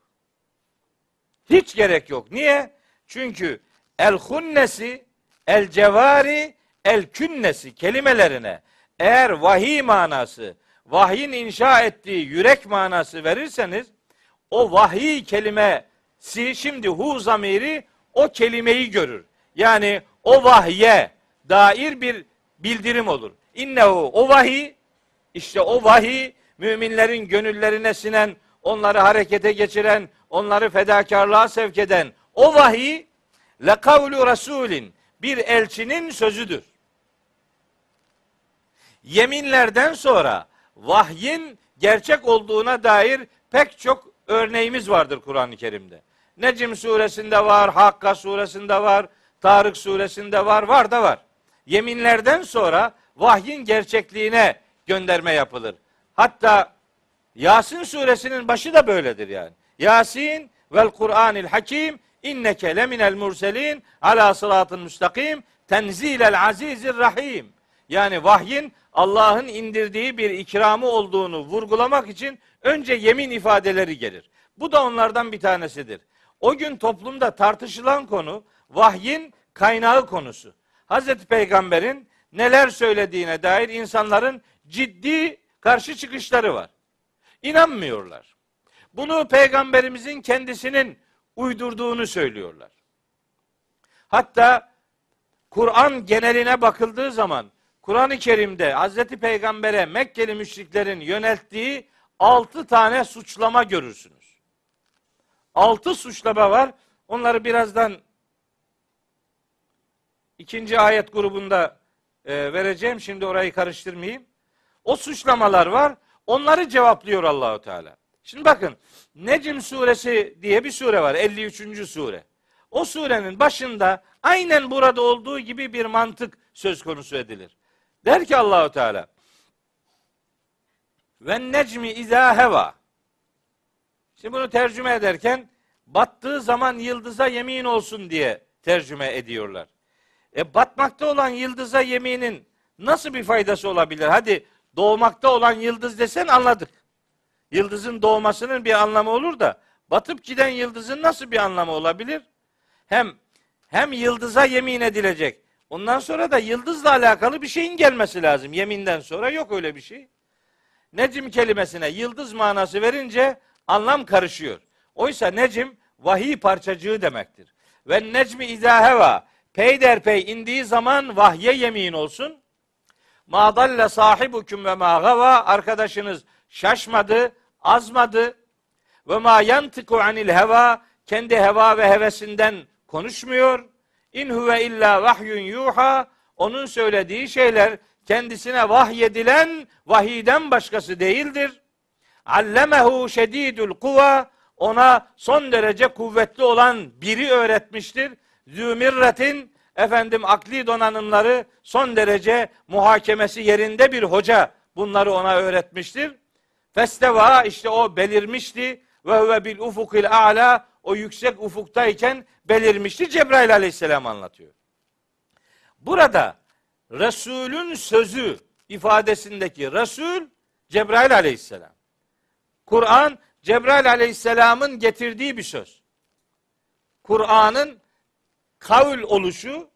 Hiç gerek yok. Niye? Çünkü el-hunnesi, el-cevari, el-künnesi kelimelerine eğer vahiy manası, vahyin inşa ettiği yürek manası verirseniz o vahiy kelimesi şimdi hu zamiri o kelimeyi görür. Yani o vahye dair bir bildirim olur. İnnehu o vahiy, işte o vahiy müminlerin gönüllerine sinen, onları harekete geçiren, onları fedakarlığa sevk eden o vahiy le kavlu rasulin, bir elçinin sözüdür. Yeminlerden sonra vahyin gerçek olduğuna dair pek çok örneğimiz vardır Kur'an-ı Kerim'de. Necm suresinde var, Hakka suresinde var, Tarık suresinde var, var da var. Yeminlerden sonra vahyin gerçekliğine gönderme yapılır. Hatta Yasin suresinin başı da böyledir yani. Yasin vel Kur'anil Hakim inneke leminel murselin ala sıratın müstakim tenzilel azizir rahim. Yani vahyin Allah'ın indirdiği bir ikramı olduğunu vurgulamak için önce yemin ifadeleri gelir. Bu da onlardan bir tanesidir. O gün toplumda tartışılan konu vahyin kaynağı konusu. Hazreti Peygamber'in neler söylediğine dair insanların ciddi karşı çıkışları var. İnanmıyorlar. Bunu Peygamberimizin kendisinin uydurduğunu söylüyorlar. Hatta Kur'an geneline bakıldığı zaman Kur'an-ı Kerim'de Hazreti Peygamber'e Mekkeli müşriklerin yönelttiği altı tane suçlama görürsünüz. Altı suçlama var. Onları birazdan ikinci ayet grubunda e, vereceğim. Şimdi orayı karıştırmayayım. O suçlamalar var. Onları cevaplıyor Allahu Teala. Şimdi bakın, Necm suresi diye bir sure var. elli üçüncü sure. O surenin başında aynen burada olduğu gibi bir mantık söz konusu edilir. Der ki Allahu Teala: "Ve necmi izâ heva." Şimdi bunu tercüme ederken battığı zaman yıldıza yemin olsun diye tercüme ediyorlar. E batmakta olan yıldıza yeminin nasıl bir faydası olabilir? Hadi doğmakta olan yıldız desen anladık. Yıldızın doğmasının bir anlamı olur da batıp giden yıldızın nasıl bir anlamı olabilir? Hem hem yıldıza yemin edilecek. Ondan sonra da yıldızla alakalı bir şeyin gelmesi lazım. Yeminden sonra yok öyle bir şey. Necm kelimesine yıldız manası verince anlam karışıyor. Oysa necm vahiy parçacığı demektir. Ve necmi izâ hevâ, peyderpey indiği zaman vahye yemin olsun. Mâ dalle sâhibukum ve mâ gavâ, arkadaşınız şaşmadı, azmadı. Ve mâ yantıku anil hevâ, kendi heva ve hevesinden konuşmuyor. İn huve illa vahyun yuha, onun söylediği şeyler kendisine vahyedilen vahiyden başkası değildir. Allemehu şedidul kuva, ona son derece kuvvetli olan biri öğretmiştir. Zümirretin, efendim akli donanımları son derece muhakemesi yerinde bir hoca bunları ona öğretmiştir. Festeva, işte o belirmişti. Ve huve bil ufukil a'la, o yüksek ufuktayken belirmişti. Cebrail aleyhisselam anlatıyor. Burada Resul'ün sözü ifadesindeki Resul Cebrail aleyhisselam. Kur'an Cebrail aleyhisselamın getirdiği bir söz. Kur'an'ın kavl oluşu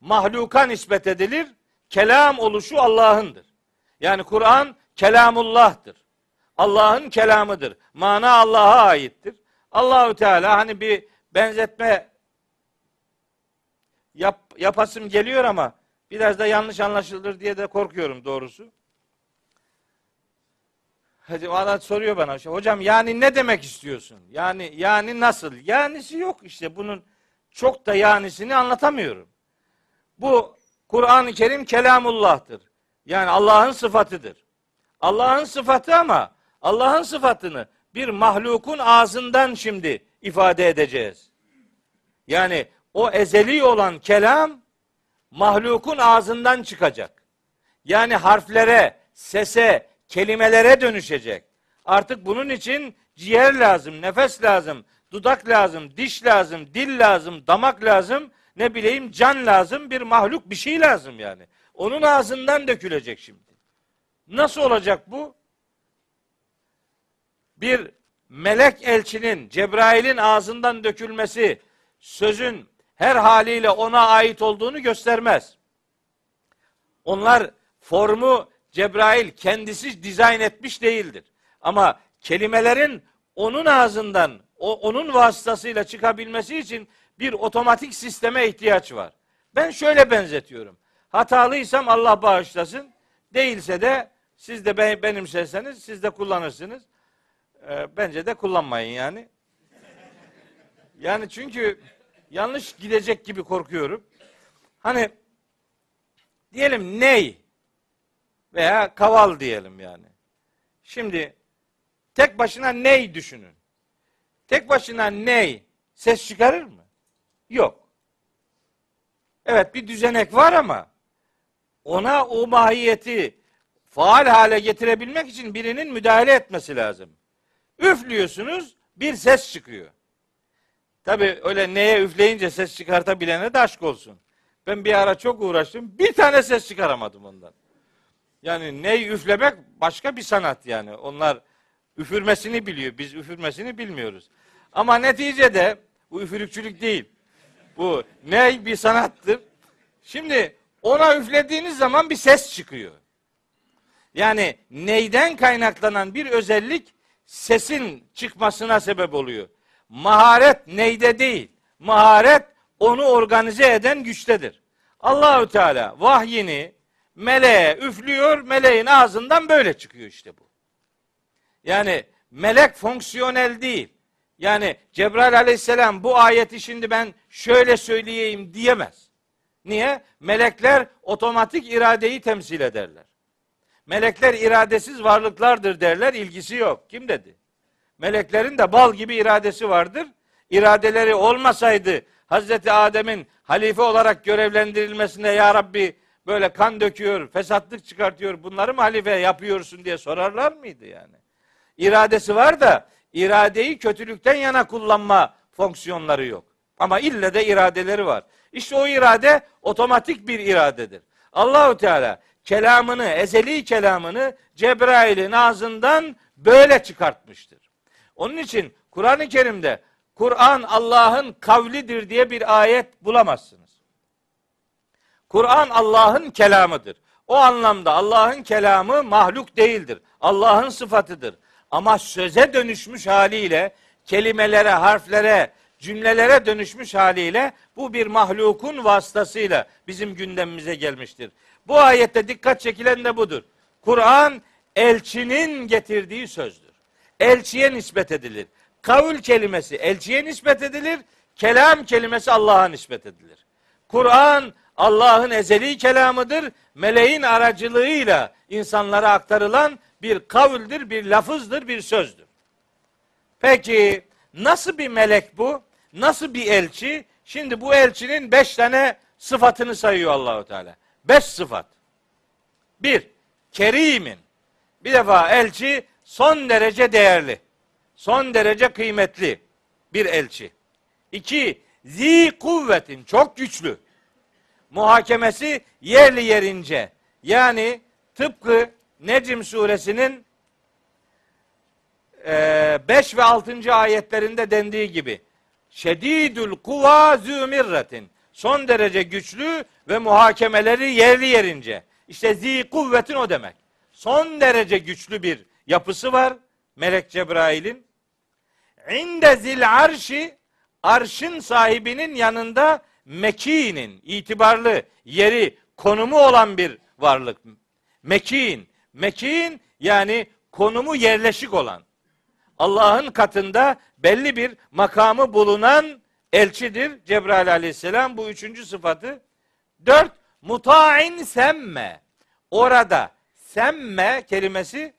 mahluka nispet edilir. Kelam oluşu Allah'ındır. Yani Kur'an kelamullah'tır. Allah'ın kelamıdır. Mana Allah'a aittir. Allahu Teala, hani bir benzetme yap, yapasım geliyor ama biraz da yanlış anlaşılır diye de korkuyorum doğrusu. Hadi adam soruyor bana, hocam yani ne demek istiyorsun? Yani yani nasıl? Yanisi yok işte, bunun çok da yanisini anlatamıyorum. Bu Kur'an-ı Kerim kelamullah'tır. Yani Allah'ın sıfatıdır. Allah'ın sıfatı ama Allah'ın sıfatını bir mahlukun ağzından şimdi ifade edeceğiz. Yani o ezeli olan kelam mahlukun ağzından çıkacak. Yani harflere, sese, kelimelere dönüşecek. Artık bunun için ciğer lazım, nefes lazım, dudak lazım, diş lazım, dil lazım, damak lazım, ne bileyim can lazım, bir mahluk bir şey lazım yani. Onun ağzından dökülecek şimdi. Nasıl olacak bu? Bir melek elçinin, Cebrail'in ağzından dökülmesi sözün her haliyle ona ait olduğunu göstermez. Onlar formu Cebrail kendisi dizayn etmiş değildir. Ama kelimelerin onun ağzından, o, onun vasıtasıyla çıkabilmesi için bir otomatik sisteme ihtiyaç var. Ben şöyle benzetiyorum. Hatalıysam Allah bağışlasın. Değilse de siz de benimserseniz siz de kullanırsınız. E, bence de kullanmayın yani. Yani çünkü yanlış gidecek gibi korkuyorum. Hani diyelim ney veya kaval diyelim yani. Şimdi tek başına ney düşünün. Tek başına ney ses çıkarır mı? Yok. Evet bir düzenek var ama ona o mahiyeti faal hale getirebilmek için birinin müdahale etmesi lazım. Üflüyorsunuz bir ses çıkıyor. Tabii öyle neye üfleyince ses çıkartabilene de aşk olsun. Ben bir ara çok uğraştım. Bir tane ses çıkaramadım ondan. Yani ney üflemek başka bir sanat yani. Onlar üfürmesini biliyor. Biz üfürmesini bilmiyoruz. Ama neticede bu üfürükçülük değil. Bu ney bir sanattır. Şimdi ona üflediğiniz zaman bir ses çıkıyor. Yani neyden kaynaklanan bir özellik sesin çıkmasına sebep oluyor. Maharet neyde değil. Maharet onu organize eden güçtedir. Allahu Teala vahyini meleğe üflüyor, meleğin ağzından böyle çıkıyor işte bu. Yani melek fonksiyonel değil. Yani Cebrail aleyhisselam bu ayeti şimdi ben şöyle söyleyeyim diyemez. Niye? Melekler otomatik iradeyi temsil ederler. Melekler iradesiz varlıklardır derler, ilgisi yok. Kim dedi? Meleklerin de bal gibi iradesi vardır. İradeleri olmasaydı Hazreti Adem'in halife olarak görevlendirilmesine ya Rabbi böyle kan döküyor, fesatlık çıkartıyor, bunları mı halife yapıyorsun diye sorarlar mıydı yani? İradesi var da iradeyi kötülükten yana kullanma fonksiyonları yok. Ama ille de iradeleri var. İşte o irade otomatik bir iradedir. Allahu Teala kelamını, ezeli kelamını Cebrail'in ağzından böyle çıkartmıştır. Onun için Kur'an-ı Kerim'de Kur'an Allah'ın kavlidir diye bir ayet bulamazsınız. Kur'an Allah'ın kelamıdır. O anlamda Allah'ın kelamı mahluk değildir. Allah'ın sıfatıdır. Ama söze dönüşmüş haliyle, kelimelere, harflere, cümlelere dönüşmüş haliyle bu bir mahlukun vasıtasıyla bizim gündemimize gelmiştir. Bu ayette dikkat çekilen de budur. Kur'an elçinin getirdiği sözdür. Elçiye nispet edilir. Kavl kelimesi elçiye nispet edilir. Kelam kelimesi Allah'a nispet edilir. Kur'an Allah'ın ezeli kelamıdır. Meleğin aracılığıyla insanlara aktarılan bir kavüldür, bir lafızdır, bir sözdür. Peki nasıl bir melek bu? Nasıl bir elçi? Şimdi bu elçinin beş tane sıfatını sayıyor Allahu Teala. Beş sıfat. Bir, Kerim'in. Bir defa elçi son derece değerli. Son derece kıymetli bir elçi. İki, zi kuvvetin. Çok güçlü. Muhakemesi yerli yerince. Yani tıpkı Necm suresinin beş ve altıncı ayetlerinde dendiği gibi şedidül kuva zümirretin, son derece güçlü ve muhakemeleri yerli yerince. İşte zi kuvvetin o demek. Son derece güçlü bir yapısı var Melek Cebrail'in. İnde zil arşi, arşın sahibinin yanında mekinin, itibarlı yeri, konumu olan bir varlık. Mekin, mekin yani konumu yerleşik olan, Allah'ın katında belli bir makamı bulunan elçidir Cebrail aleyhisselam. Bu üçüncü sıfatı. Dört, muta'in semme. Orada semme kelimesi,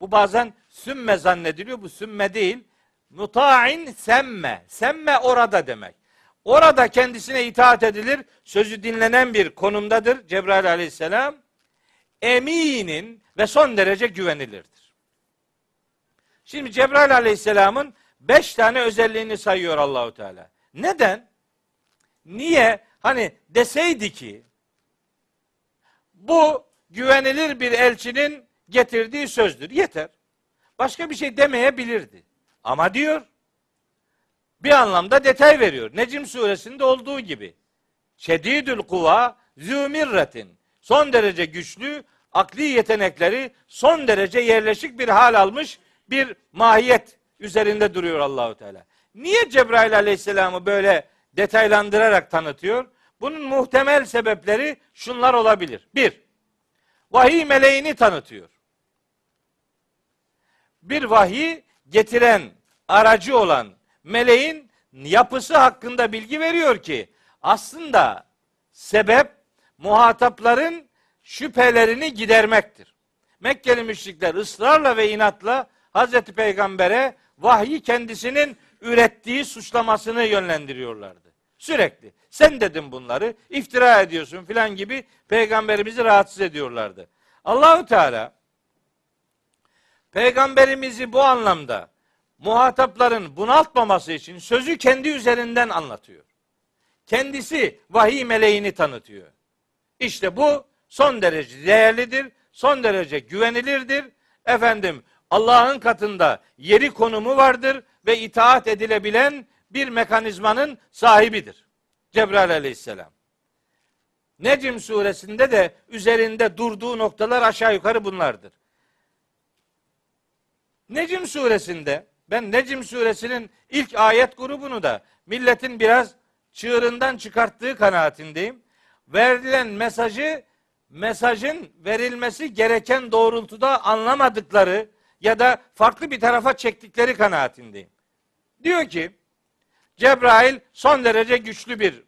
bu bazen sümme zannediliyor. Bu sümme değil. Muta'in semme. Semme orada demek. Orada kendisine itaat edilir. Sözü dinlenen bir konumdadır Cebrail aleyhisselam. eminin ve son derece güvenilirdir. Şimdi Cebrail Aleyhisselam'ın beş tane özelliğini sayıyor Allahu Teala. Neden? Niye? Hani deseydi ki bu güvenilir bir elçinin getirdiği sözdür. Yeter. Başka bir şey demeyebilirdi. Ama diyor, bir anlamda detay veriyor. Necm suresinde olduğu gibi. Şedidül kuva zümirretin. Son derece güçlü, akli yetenekleri son derece yerleşik bir hal almış bir mahiyet üzerinde duruyor Allahu Teala. Niye Cebrail Aleyhisselam'ı böyle detaylandırarak tanıtıyor? Bunun muhtemel sebepleri şunlar olabilir. Bir, vahiy meleğini tanıtıyor. Bir vahiy getiren, aracı olan meleğin yapısı hakkında bilgi veriyor ki aslında sebep muhatapların şüphelerini gidermektir. Mekkeli müşrikler ısrarla ve inatla Hazreti Peygamber'e vahyi kendisinin ürettiği suçlamasını yönlendiriyorlardı. Sürekli sen dedin bunları, iftira ediyorsun filan gibi Peygamberimizi rahatsız ediyorlardı. Allahu Teala Peygamberimizi bu anlamda muhatapların bunaltmaması için sözü kendi üzerinden anlatıyor. Kendisi vahiy meleğini tanıtıyor. İşte bu son derece değerlidir, son derece güvenilirdir. Efendim Allah'ın katında yeri konumu vardır ve itaat edilebilen bir mekanizmanın sahibidir Cebrail Aleyhisselam. Necm suresinde de üzerinde durduğu noktalar aşağı yukarı bunlardır. Necm suresinde, ben Necm suresinin ilk ayet grubunu da milletin biraz çığırından çıkarttığı kanaatindeyim. Verilen mesajı, mesajın verilmesi gereken doğrultuda anlamadıkları ya da farklı bir tarafa çektikleri kanaatindeyim. Diyor ki, Cebrail son derece güçlü bir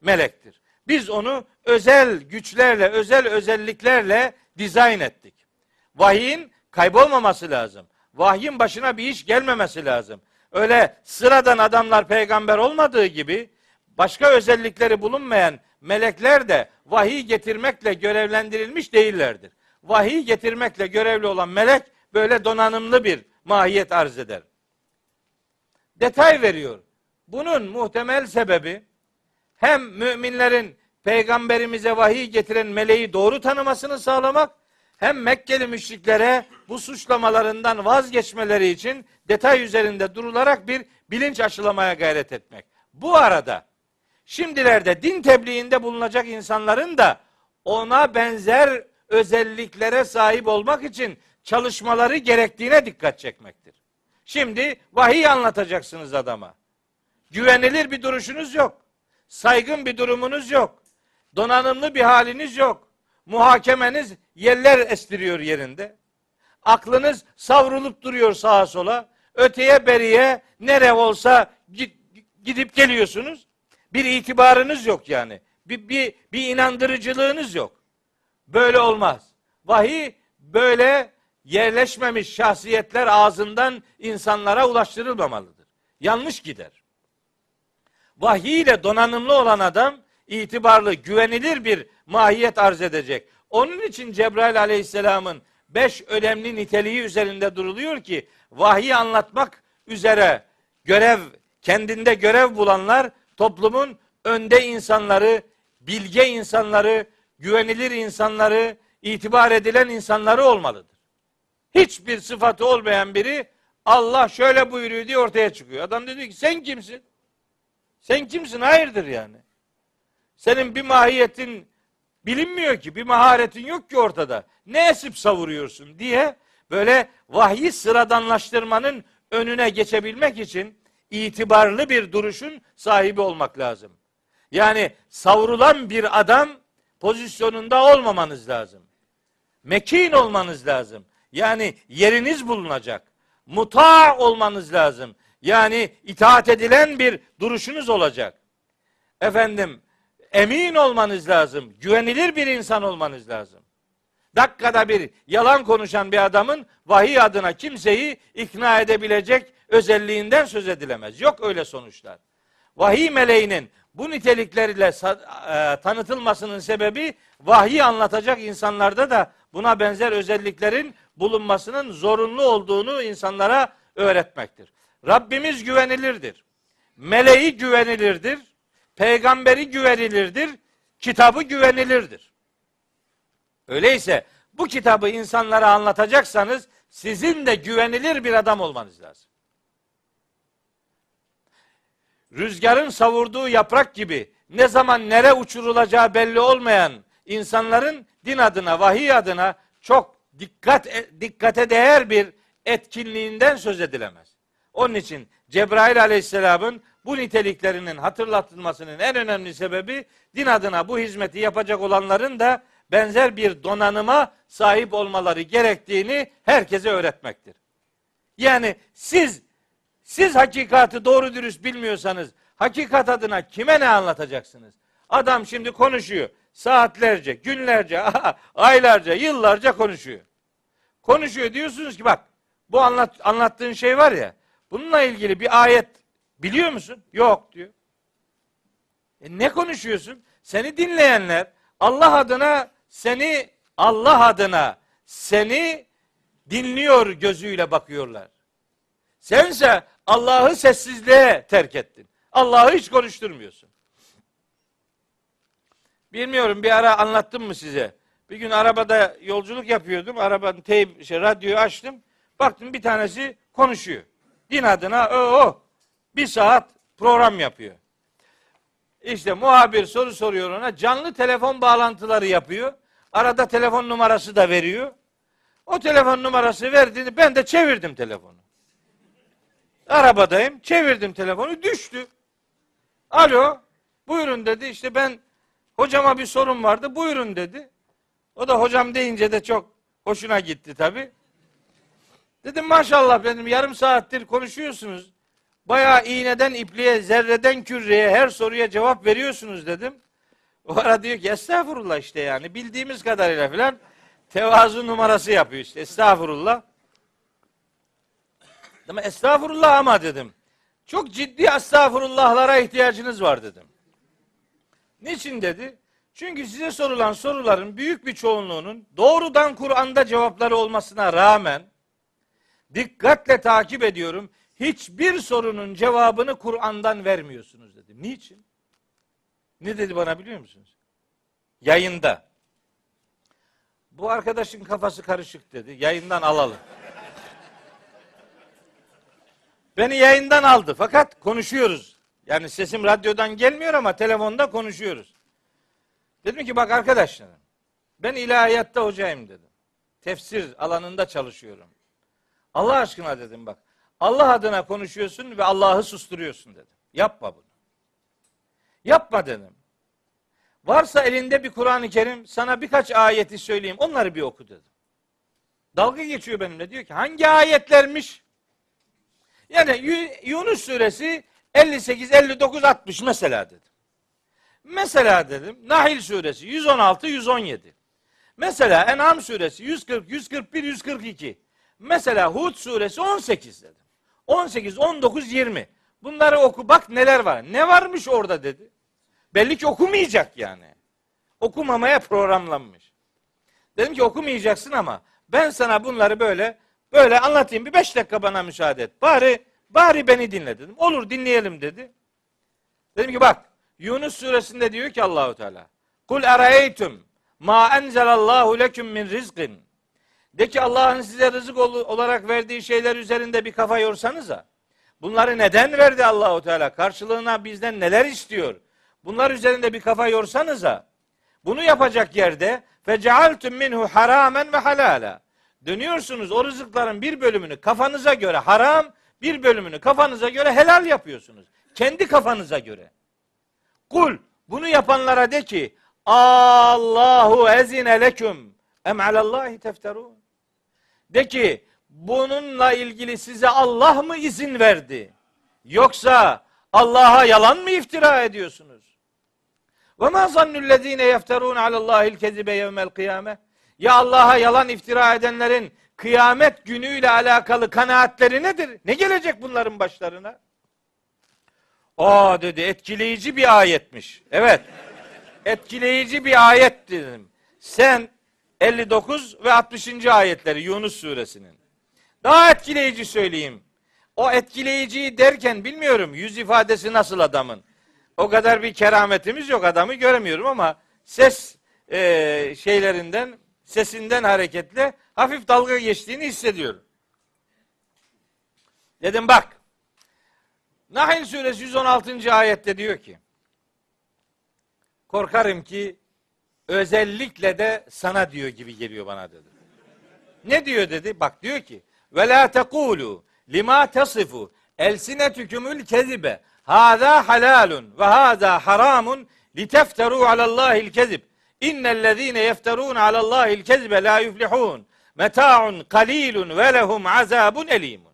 melektir. Biz onu özel güçlerle, özel özelliklerle dizayn ettik. Vahyin kaybolmaması lazım. Vahyin başına bir iş gelmemesi lazım. Öyle sıradan adamlar peygamber olmadığı gibi başka özellikleri bulunmayan melekler de vahiy getirmekle görevlendirilmiş değillerdir. Vahiy getirmekle görevli olan melek böyle donanımlı bir mahiyet arz eder. Detay veriyor. Bunun muhtemel sebebi hem müminlerin peygamberimize vahiy getiren meleği doğru tanımasını sağlamak, hem Mekkeli müşriklere bu suçlamalarından vazgeçmeleri için detay üzerinde durularak bir bilinç aşılamaya gayret etmek. Bu arada şimdilerde din tebliğinde bulunacak insanların da ona benzer özelliklere sahip olmak için çalışmaları gerektiğine dikkat çekmektir. Şimdi vahiy anlatacaksınız adama. Güvenilir bir duruşunuz yok. Saygın bir durumunuz yok. Donanımlı bir haliniz yok. Muhakemeniz yerler estiriyor yerinde. Aklınız savrulup duruyor sağa sola. Öteye beriye nere olsa gidip geliyorsunuz. Bir itibarınız yok yani. Bir, bir, bir inandırıcılığınız yok. Böyle olmaz. Vahiy böyle yerleşmemiş şahsiyetler ağzından insanlara ulaştırılmamalıdır. Yanlış gider. Vahiy ile donanımlı olan adam itibarlı, güvenilir bir mahiyet arz edecek. Onun için Cebrail Aleyhisselam'ın beş önemli niteliği üzerinde duruluyor ki vahiy anlatmak üzere görev, kendinde görev bulanlar toplumun önde insanları, bilge insanları, güvenilir insanları, itibar edilen insanları olmalıdır. Hiçbir sıfatı olmayan biri Allah şöyle buyuruyor diye ortaya çıkıyor. Adam dedi ki sen kimsin? Sen kimsin? Hayırdır yani. Senin bir mahiyetin bilinmiyor ki, bir maharetin yok ki ortada. Ne esip savuruyorsun diye böyle vahyi sıradanlaştırmanın önüne geçebilmek için itibarlı bir duruşun sahibi olmak lazım. Yani savrulan bir adam pozisyonunda olmamanız lazım. Mekin olmanız lazım. Yani yeriniz bulunacak. Muta olmanız lazım. Yani itaat edilen bir duruşunuz olacak. Efendim, emin olmanız lazım. Güvenilir bir insan olmanız lazım. Dakikada bir yalan konuşan bir adamın vahiy adına kimseyi ikna edebilecek özelliğinden söz edilemez. Yok öyle sonuçlar. Vahiy meleğinin bu niteliklerle tanıtılmasının sebebi vahiy anlatacak insanlarda da buna benzer özelliklerin bulunmasının zorunlu olduğunu insanlara öğretmektir. Rabbimiz güvenilirdir. Meleği güvenilirdir. Peygamberi güvenilirdir. Kitabı güvenilirdir. Öyleyse bu kitabı insanlara anlatacaksanız sizin de güvenilir bir adam olmanız lazım. Rüzgarın savurduğu yaprak gibi ne zaman nereye uçurulacağı belli olmayan insanların din adına, vahiy adına çok dikkat dikkate değer bir etkinliğinden söz edilemez. Onun için Cebrail Aleyhisselam'ın bu niteliklerinin hatırlatılmasının en önemli sebebi din adına bu hizmeti yapacak olanların da benzer bir donanıma sahip olmaları gerektiğini herkese öğretmektir. Yani siz siz hakikati doğru dürüst bilmiyorsanız hakikat adına kime ne anlatacaksınız? Adam şimdi konuşuyor. Saatlerce, günlerce, aylarca, yıllarca konuşuyor. Konuşuyor diyorsunuz ki bak bu anlat, anlattığın şey var ya bununla ilgili bir ayet biliyor musun? Yok diyor. E ne konuşuyorsun? Seni dinleyenler Allah adına seni Allah adına seni dinliyor gözüyle bakıyorlar. Sense Allah'ı sessizliğe terk ettin. Allah'ı hiç konuşturmuyorsun. Bilmiyorum bir ara anlattım mı size? Bir gün arabada yolculuk yapıyordum. Arabanın teyp, şey, radyoyu açtım. Baktım bir tanesi konuşuyor. Din adına o o. Bir saat program yapıyor. İşte muhabir soru soruyor ona. Canlı telefon bağlantıları yapıyor. Arada telefon numarası da veriyor. O telefon numarası verdiğini ben de çevirdim telefonu. Arabadayım. Çevirdim telefonu. Düştü. Alo. Buyurun dedi. İşte ben hocama bir sorun vardı. Buyurun dedi. O da hocam deyince de çok hoşuna gitti tabii. Dedim maşallah dedim yarım saattir konuşuyorsunuz. Bayağı iğneden ipliğe, zerreden küreye her soruya cevap veriyorsunuz dedim. O ara diyor ki estağfurullah işte yani bildiğimiz kadarıyla filan tevazu numarası yapıyor işte estağfurullah. Ama estağfurullah ama dedim. Çok ciddi estağfurullahlara ihtiyacınız var dedim. Niçin dedi? Çünkü size sorulan soruların büyük bir çoğunluğunun doğrudan Kur'an'da cevapları olmasına rağmen dikkatle takip ediyorum. Hiçbir sorunun cevabını Kur'an'dan vermiyorsunuz dedim. Niçin? Ne dedi bana biliyor musunuz? Yayında. Bu arkadaşın kafası karışık dedi. Yayından alalım. Beni yayından aldı fakat konuşuyoruz. Yani sesim radyodan gelmiyor ama telefonda konuşuyoruz. Dedim ki bak arkadaşlarım ben ilahiyatta hocayım dedim. Tefsir alanında çalışıyorum. Allah aşkına dedim bak. Allah adına konuşuyorsun ve Allah'ı susturuyorsun dedim. Yapma bunu. Yapma dedim. Varsa elinde bir Kur'an-ı Kerim sana birkaç ayeti söyleyeyim. Onları bir oku dedim. Dalga geçiyor benimle. Diyor ki hangi ayetlermiş? Yani Yunus suresi elli sekiz, elli dokuz, altmış mesela dedim. Mesela dedim Nahl suresi yüz on altı, yüz on yedi. Mesela En'am suresi yüz kırk, yüz kırk bir, yüz kırk iki. Mesela Hud suresi on sekiz dedim. on sekiz, on dokuz, yirmi. Bunları oku bak neler var. Ne varmış orada dedi. Belli ki okumayacak yani. Okumamaya programlanmış. Dedim ki okumayacaksın ama ben sana bunları böyle böyle anlatayım. Bir beş dakika bana müsaade et. Bari bari beni dinle dedim. Olur dinleyelim dedi. Dedim ki bak Yunus suresinde diyor ki Allahu Teala. Kul eraytum ma enzelallahu leküm min rizqin. De ki Allah'ın size rızık olarak verdiği şeyler üzerinde bir kafa yorsanıza. Bunları neden verdi Allahu Teala? Karşılığına bizden neler istiyor? Bunlar üzerinde bir kafa yorsanıza. Bunu yapacak yerde fecealtum minhu haramen ve halala. Dönüyorsunuz o rızıkların bir bölümünü kafanıza göre haram, bir bölümünü kafanıza göre helal yapıyorsunuz. Kendi kafanıza göre. Kul bunu yapanlara de ki Allahu ezine leküm em alallahi tefterun. De ki bununla ilgili size Allah mı izin verdi? Yoksa Allah'a yalan mı iftira ediyorsunuz? Ve ma zannullezine yefterun alallahil kezibe yevmel kıyame. Ya Allah'a yalan iftira edenlerin kıyamet günüyle alakalı kanaatleri nedir? Ne gelecek bunların başlarına? Aa dedi etkileyici bir ayetmiş. Evet. Etkileyici bir ayet dedim. Sen elli dokuz ve altmışıncı ayetleri Yunus suresinin. Daha etkileyici söyleyeyim. O etkileyiciyi derken bilmiyorum yüz ifadesi nasıl adamın. O kadar bir kerametimiz yok, adamı göremiyorum ama ses e, şeylerinden, sesinden hareketle hafif dalga geçtiğini hissediyorum. Dedim bak, Nahl suresi yüz on altıncı ayette diyor ki, korkarım ki özellikle de sana diyor gibi geliyor bana dedi. Ne diyor dedi? Bak diyor ki, ve la tekulu lima tasifu elsinetükümül kezibe hâzâ halâlun ve hâzâ harâmun litefterû alallâhil kezib innellezîne yefterûn alallâhil kezibe lâ yuflihûn metâ'un kalîlun ve lehum azâbun elîmun.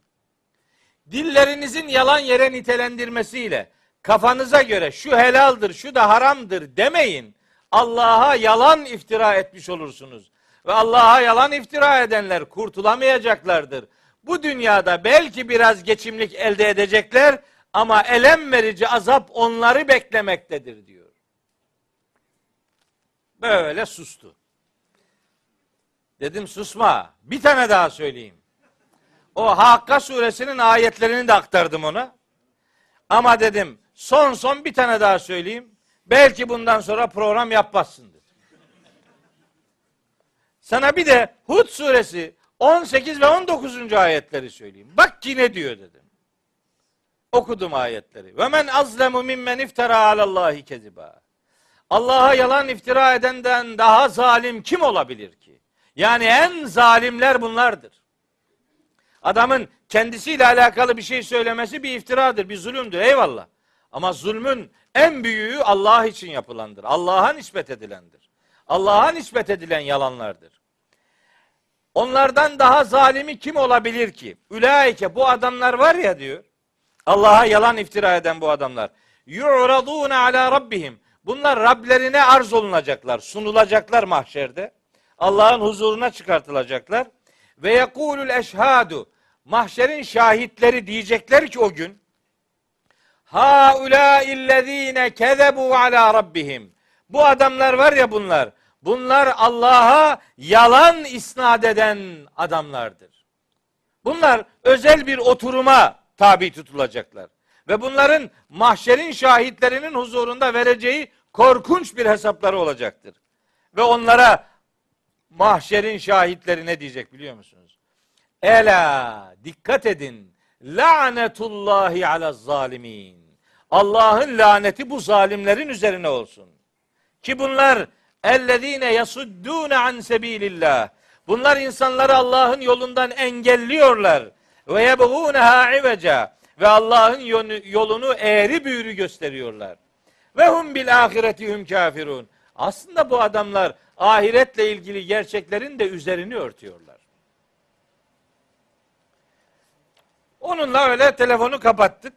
Dillerinizin yalan yere nitelendirmesiyle kafanıza göre şu helaldir, şu da haramdır demeyin. Allah'a yalan iftira etmiş olursunuz. Ve Allah'a yalan iftira edenler kurtulamayacaklardır. Bu dünyada belki biraz geçimlik elde edecekler ama elem verici azap onları beklemektedir diyor. Böyle sustu. Dedim susma. Bir tane daha söyleyeyim. O Hakka suresinin ayetlerini de aktardım ona. Ama dedim son son bir tane daha söyleyeyim. Belki bundan sonra program yapmazsın dedi. Sana bir de Hud suresi on sekiz ve on dokuzuncu ayetleri söyleyeyim. Bak ki ne diyor dedim. Okudum ayetleri. Ve men azlemu mimmen iftara alallahi keziba. Allah'a yalan iftira edenden daha zalim kim olabilir ki? Yani en zalimler bunlardır. Adamın kendisiyle alakalı bir şey söylemesi bir iftiradır, bir zulümdür. Eyvallah. Ama zulmün en büyüğü Allah için yapılandır. Allah'a nispet edilendir. Allah'a nispet edilen yalanlardır. Onlardan daha zalimi kim olabilir ki? Ülaike, bu adamlar var ya diyor. Allah'a yalan iftira eden bu adamlar. Yu'radûne alâ rabbihim. Bunlar Rablerine arz olunacaklar, sunulacaklar mahşerde. Allah'ın huzuruna çıkartılacaklar. Ve yekulul eşhâdu. Mahşerin şahitleri diyecekler ki o gün, haulâ illezîne kezebû alâ rabbihim. Bu adamlar var ya bunlar. Bunlar Allah'a yalan isnat eden adamlardır. Bunlar özel bir oturuma tabi tutulacaklar. Ve bunların mahşerin şahitlerinin huzurunda vereceği korkunç bir hesapları olacaktır. Ve onlara mahşerin şahitleri ne diyecek biliyor musunuz? Ela, dikkat edin. Lânetullâhi alâz-zâlimîn. Allah'ın laneti bu zalimlerin üzerine olsun. Ki bunlar ellezîne yasuddûne an sebîlillâh. Bunlar insanları Allah'ın yolundan engelliyorlar. Ve yebğûnehâ iveca. Ve Allah'ın yolunu eğri büğrü gösteriyorlar. Ve hum bil âhiretihum kâfirûn. Aslında bu adamlar ahiretle ilgili gerçeklerin de üzerini örtüyorlar. Onunla öyle telefonu kapattık.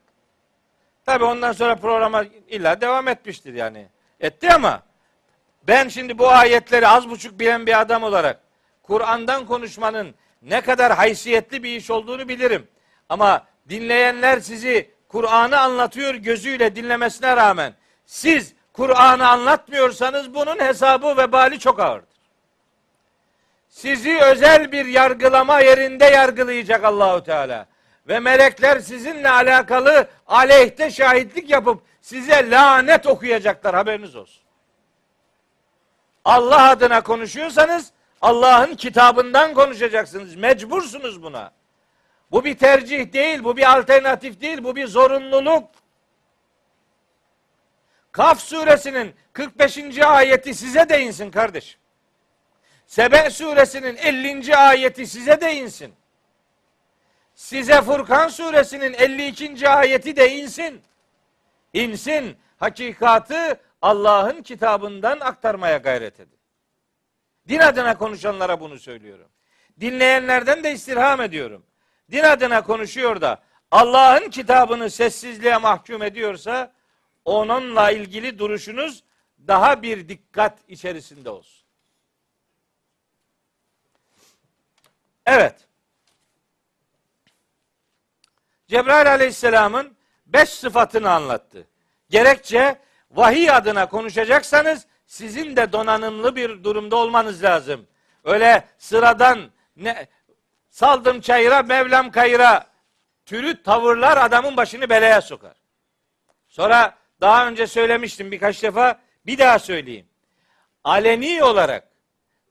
Tabii ondan sonra programa illa devam etmiştir yani. Etti ama ben şimdi bu ayetleri az buçuk bilen bir adam olarak Kur'an'dan konuşmanın ne kadar haysiyetli bir iş olduğunu bilirim. Ama dinleyenler sizi Kur'an'ı anlatıyor gözüyle dinlemesine rağmen siz Kur'an'ı anlatmıyorsanız bunun hesabı vebali çok ağırdır. Sizi özel bir yargılama yerinde yargılayacak Allahu Teala. Ve melekler sizinle alakalı aleyhte şahitlik yapıp size lanet okuyacaklar, haberiniz olsun. Allah adına konuşuyorsanız Allah'ın kitabından konuşacaksınız. Mecbursunuz buna. Bu bir tercih değil, bu bir alternatif değil, bu bir zorunluluk. Kaf suresinin kırk beşinci ayeti size de insin kardeşim. Sebe suresinin ellinci ayeti size de insin. Size Furkan suresinin elli ikinci ayeti de insin. İnsin. Hakikatı Allah'ın kitabından aktarmaya gayret edin. Din adına konuşanlara bunu söylüyorum. Dinleyenlerden de istirham ediyorum. Din adına konuşuyor da Allah'ın kitabını sessizliğe mahkum ediyorsa onunla ilgili duruşunuz daha bir dikkat içerisinde olsun. Evet. Cebrail Aleyhisselam'ın beş sıfatını anlattı. Gerekçe vahiy adına konuşacaksanız sizin de donanımlı bir durumda olmanız lazım. Öyle sıradan ne, saldım çayıra Mevlam kayıra türü tavırlar adamın başını belaya sokar. Sonra daha önce söylemiştim birkaç defa, bir daha söyleyeyim. Aleni olarak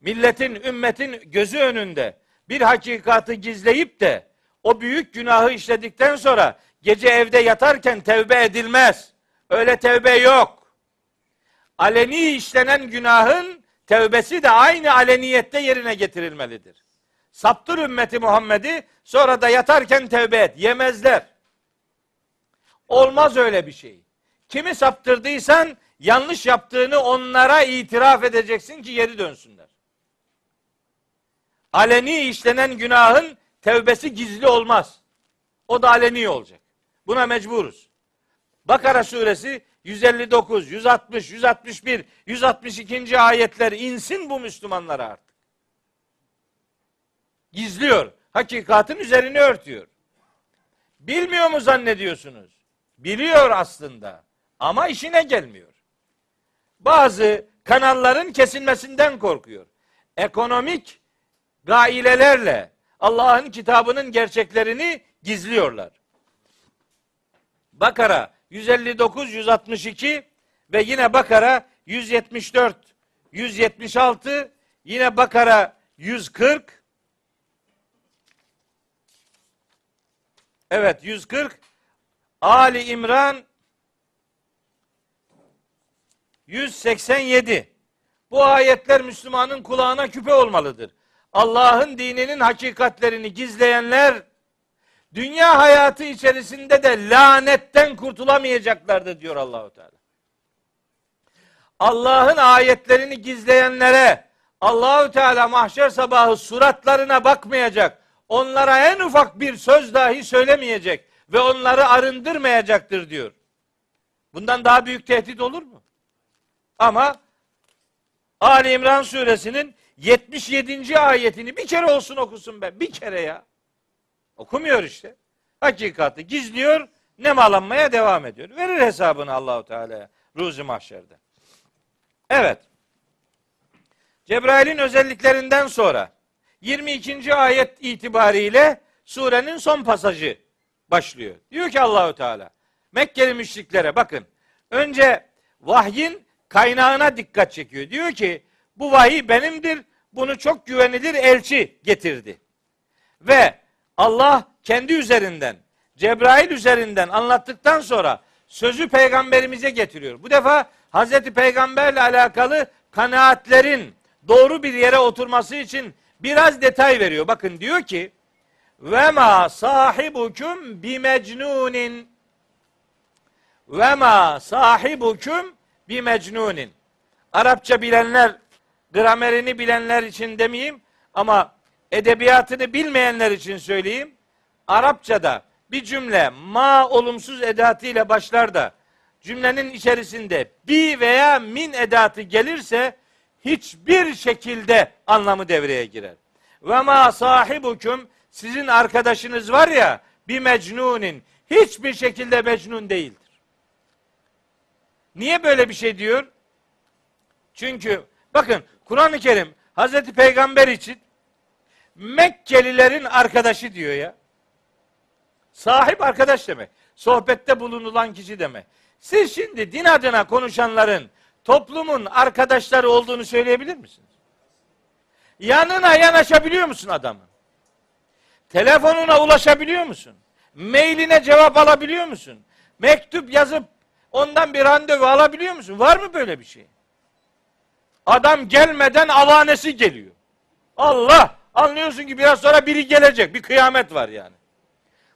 milletin, ümmetin gözü önünde bir hakikatı gizleyip de o büyük günahı işledikten sonra gece evde yatarken tevbe edilmez. Öyle tevbe yok. Aleni işlenen günahın tevbesi de aynı aleniyette yerine getirilmelidir. Saptır ümmeti Muhammed'i, sonra da yatarken tevbe et. Yemezler. Olmaz öyle bir şey. Kimi saptırdıysan yanlış yaptığını onlara itiraf edeceksin ki geri dönsünler. Aleni işlenen günahın tevbesi gizli olmaz. O da aleni olacak. Buna mecburuz. Bakara suresi yüz elli dokuz, yüz altmış, yüz altmış bir, yüz altmış iki. ayetler insin bu Müslümanlara artık. Gizliyor. Hakikatin üzerini örtüyor. Bilmiyor mu zannediyorsunuz? Biliyor aslında. Ama işine gelmiyor. Bazı kanalların kesilmesinden korkuyor. Ekonomik gailelerle Allah'ın kitabının gerçeklerini gizliyorlar. Bakara yüz elli dokuz, yüz altmış iki ve yine Bakara yüz yetmiş dört, yüz yetmiş altı, yine Bakara yüz kırk. Evet, yüz kırk. Ali İmran yüz seksen yedi. Bu ayetler Müslümanın kulağına küpe olmalıdır. Allah'ın dininin hakikatlerini gizleyenler dünya hayatı içerisinde de lanetten kurtulamayacaklardır diyor Allahu Teala. Allah'ın ayetlerini gizleyenlere Allahu Teala mahşer sabahı suratlarına bakmayacak. Onlara en ufak bir söz dahi söylemeyecek ve onları arındırmayacaktır diyor. Bundan daha büyük tehdit olur mu? Ama Ali İmran suresinin yetmiş yedinci. ayetini bir kere olsun okusun be. Bir kere ya. Okumuyor işte. Hakikati gizliyor, nemalanmaya devam ediyor. Verir hesabını Allahu Teala'ya ruzi mahşerde. Evet. Cebrail'in özelliklerinden sonra yirmi ikinci. ayet itibariyle surenin son pasajı başlıyor. Diyor ki Allahu Teala Mekkeli müşriklere, bakın. Önce vahyin kaynağına dikkat çekiyor. Diyor ki bu vahiy benimdir. Bunu çok güvenilir elçi getirdi. Ve Allah kendi üzerinden, Cebrail üzerinden anlattıktan sonra sözü peygamberimize getiriyor. Bu defa Hazreti Peygamberle alakalı kanaatlerin doğru bir yere oturması için biraz detay veriyor. Bakın diyor ki ve ma sahibukum bi mecnunin. Ve ma sahibukum bi mecnunin. Arapça bilenler, gramerini bilenler için demeyeyim ama edebiyatını bilmeyenler için söyleyeyim. Arapçada bir cümle ma olumsuz edatı ile başlar da cümlenin içerisinde bi veya min edatı gelirse hiçbir şekilde anlamı devreye girer. Ve ma sahibukum, sizin arkadaşınız var ya, bi mecnunin, hiçbir şekilde mecnun değildir. Niye böyle bir şey diyor? Çünkü bakın Kur'an-ı Kerim Hazreti Peygamber için Mekkelilerin arkadaşı diyor ya. Sahip arkadaş demek. Sohbette bulunulan kişi demek. Siz şimdi din adına konuşanların toplumun arkadaşları olduğunu söyleyebilir misiniz? Yanına yanaşabiliyor musun adamın? Telefonuna ulaşabiliyor musun? Mailine cevap alabiliyor musun? Mektup yazıp ondan bir randevu alabiliyor musun? Var mı böyle bir şey? Adam gelmeden avanesi geliyor. Allah! Anlıyorsun ki biraz sonra biri gelecek. Bir kıyamet var yani.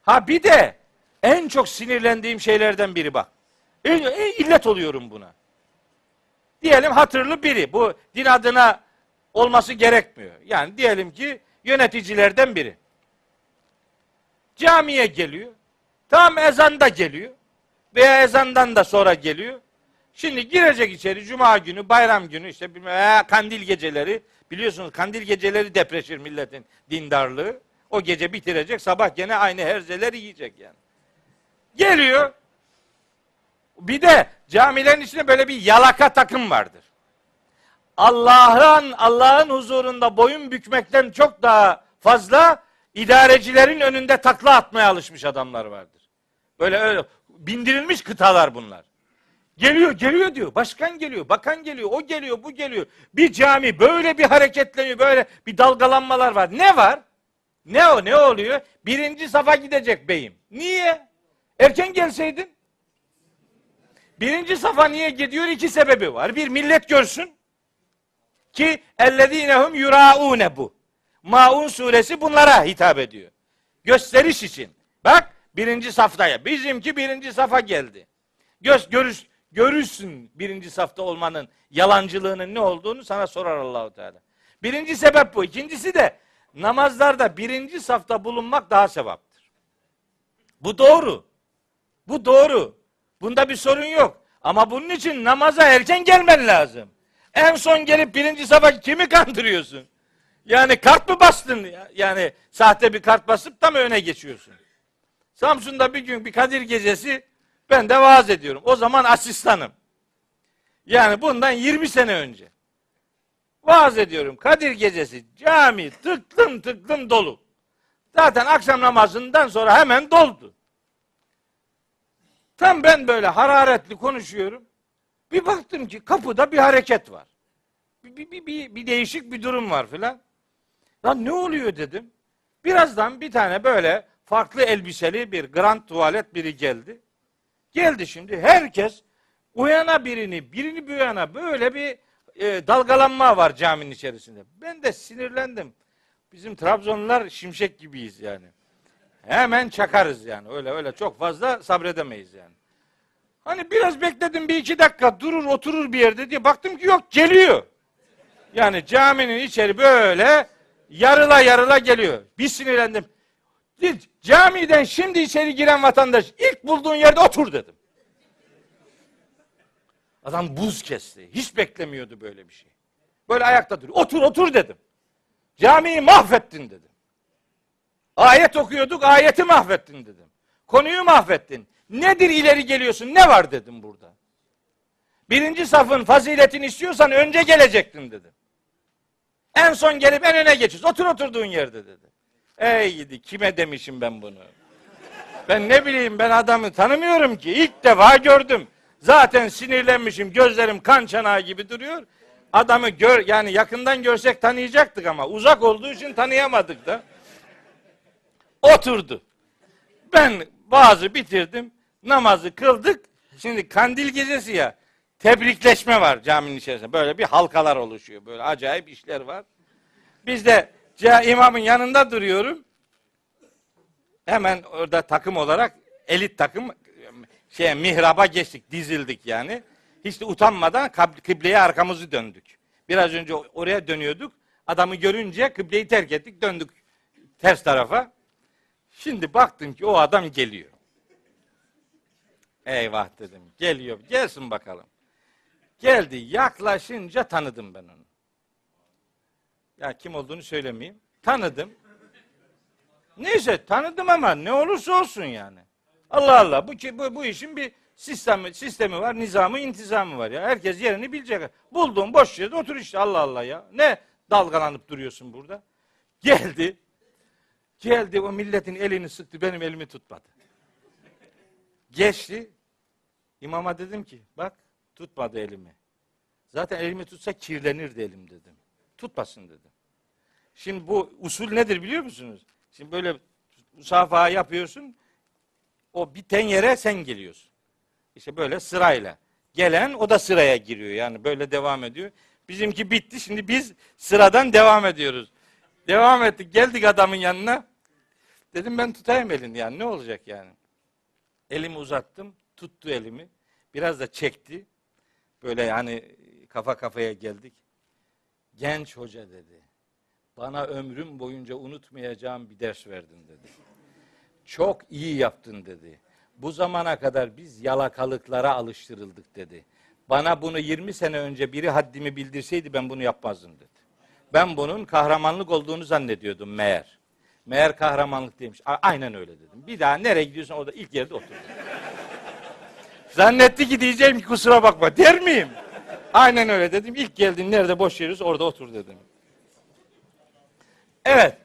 Ha bir de en çok sinirlendiğim şeylerden biri bak. E, e, illet oluyorum buna. Diyelim hatırlı biri. Bu din adına olması gerekmiyor. Yani diyelim ki yöneticilerden biri. Camiye geliyor. Tam ezanda geliyor. Veya ezandan da sonra geliyor. Şimdi girecek içeri cuma günü, bayram günü, işte bilmem, ee, kandil geceleri. Biliyorsunuz kandil geceleri depreşir milletin dindarlığı. O gece bitirecek, sabah gene aynı herzeleri yiyecek yani. Geliyor. Bir de camilerin içinde böyle bir yalaka takım vardır. Allah'ın Allah'ın huzurunda boyun bükmekten çok daha fazla idarecilerin önünde takla atmaya alışmış adamlar vardır. Böyle öyle bindirilmiş kıtalar bunlar. Geliyor, geliyor diyor. Başkan geliyor, bakan geliyor, o geliyor, bu geliyor. Bir cami böyle bir hareketleniyor, böyle bir dalgalanmalar var. Ne var? Ne o? Ne oluyor? Birinci safa gidecek beyim. Niye? Erken gelseydin. Birinci safa niye gidiyor? İki sebebi var. Bir, millet görsün ki ellezinehum yuraune bu. Maun suresi bunlara hitap ediyor. Gösteriş için. Bak birinci saftaya. Bizimki birinci safa geldi. Göz, görüş, görürsün birinci safta olmanın yalancılığının ne olduğunu sana sorar Allah-u Teala. Birinci sebep bu. İkincisi de namazlarda birinci safta bulunmak daha sevaptır. Bu doğru. Bu doğru. Bunda bir sorun yok. Ama bunun için namaza erken gelmen lazım. En son gelip birinci safa kimi kandırıyorsun? Yani kart mı bastın? Yani sahte bir kart basıp tam öne geçiyorsun. Samsun'da bir gün bir Kadir gecesi ben de vaaz ediyorum. O zaman asistanım. Yani bundan yirmi sene önce. Vaaz ediyorum. Kadir gecesi cami tıklım tıklım dolu. Zaten akşam namazından sonra hemen doldu. Tam ben böyle hararetli konuşuyorum. Bir baktım ki kapıda bir hareket var. Bir, bir, bir, bir, bir değişik bir durum var filan. Lan ne oluyor dedim. Birazdan bir tane böyle farklı elbiseli bir grand tuvalet biri geldi. Geldi şimdi herkes uyana birini, birini buyana böyle bir e, dalgalanma var caminin içerisinde. Ben de sinirlendim. Bizim Trabzonlular şimşek gibiyiz yani. Hemen çakarız yani. Öyle öyle çok fazla sabredemeyiz yani. Hani biraz bekledim, bir iki dakika durur oturur bir yerde diye baktım ki yok, geliyor. Yani caminin içeri böyle yarıla yarıla geliyor. Bir sinirlendim. Camiden şimdi içeri giren vatandaş ilk bulduğun yerde otur dedim. Adam buz kesti. Hiç beklemiyordu böyle bir şey. Böyle ayakta duruyor. Otur otur dedim. Camiyi mahvettin dedim. Ayet okuyorduk, ayeti mahvettin dedim. Konuyu mahvettin. Nedir ileri geliyorsun? Ne var dedim burada. Birinci safın faziletini istiyorsan önce gelecektin dedim. En son gelip en öne geçiyorsun. Otur oturduğun yerde dedi. Ey gidi, kime demişim ben bunu? Ben ne bileyim, ben adamı tanımıyorum ki. İlk defa gördüm. Zaten sinirlenmişim, gözlerim kan çanağı gibi duruyor. Adamı gör, yani yakından görsek tanıyacaktık ama uzak olduğu için tanıyamadık da. Oturdu. Ben vaazı bitirdim. Namazı kıldık. Şimdi kandil gecesi ya. Tebrikleşme var caminin içerisinde. Böyle bir halkalar oluşuyor. Böyle acayip işler var. Biz de imamın yanında duruyorum. Hemen orada takım olarak elit takım şeye, mihraba geçtik. Dizildik yani. Hiç de utanmadan kıbleye arkamızı döndük. Biraz önce oraya dönüyorduk. Adamı görünce kıbleyi terk ettik. Döndük ters tarafa. Şimdi baktım ki o adam geliyor. Eyvah dedim. Geliyor. Gelsin bakalım. Geldi. Yaklaşınca tanıdım ben onu. Ya kim olduğunu söylemeyeyim. Tanıdım. Neyse tanıdım ama ne olursa olsun yani. Allah Allah. Bu bu, bu işin bir sistemi, sistemi var. Nizamı, intizamı var ya. Herkes yerini bilecek. Bulduğun boş yerde otur işte. Allah Allah ya. Ne dalgalanıp duruyorsun burada? Geldi. Geldi, o milletin elini sıktı, benim elimi tutmadı. Geçti, imama dedim ki, bak tutmadı elimi. Zaten elimi tutsa kirlenirdi elim dedim. Tutmasın dedim. Şimdi bu usul nedir biliyor musunuz? Şimdi böyle musafaha yapıyorsun, o biten yere sen geliyorsun. İşte böyle sırayla. Gelen o da sıraya giriyor, yani böyle devam ediyor. Bizimki bitti, şimdi biz sıradan devam ediyoruz. Devam ettik, geldik adamın yanına. Dedim ben tutayım elini yani, ne olacak yani. Elimi uzattım, tuttu elimi. Biraz da çekti. Böyle yani kafa kafaya geldik. Genç hoca dedi. Bana ömrüm boyunca unutmayacağım bir ders verdin dedi. Çok iyi yaptın dedi. Bu zamana kadar biz yalakalıklara alıştırıldık dedi. Bana bunu yirmi sene önce biri haddimi bildirseydi ben bunu yapmazdım dedi. Ben bunun kahramanlık olduğunu zannediyordum meğer. Meğer kahramanlık değilmiş. A- aynen öyle dedim. Bir daha nereye gidiyorsan orada ilk yerde otur. Zannetti ki diyeceğim ki kusura bakma der miyim? Aynen öyle dedim. İlk geldiğin nerede boş yeriz orada otur dedim. Evet.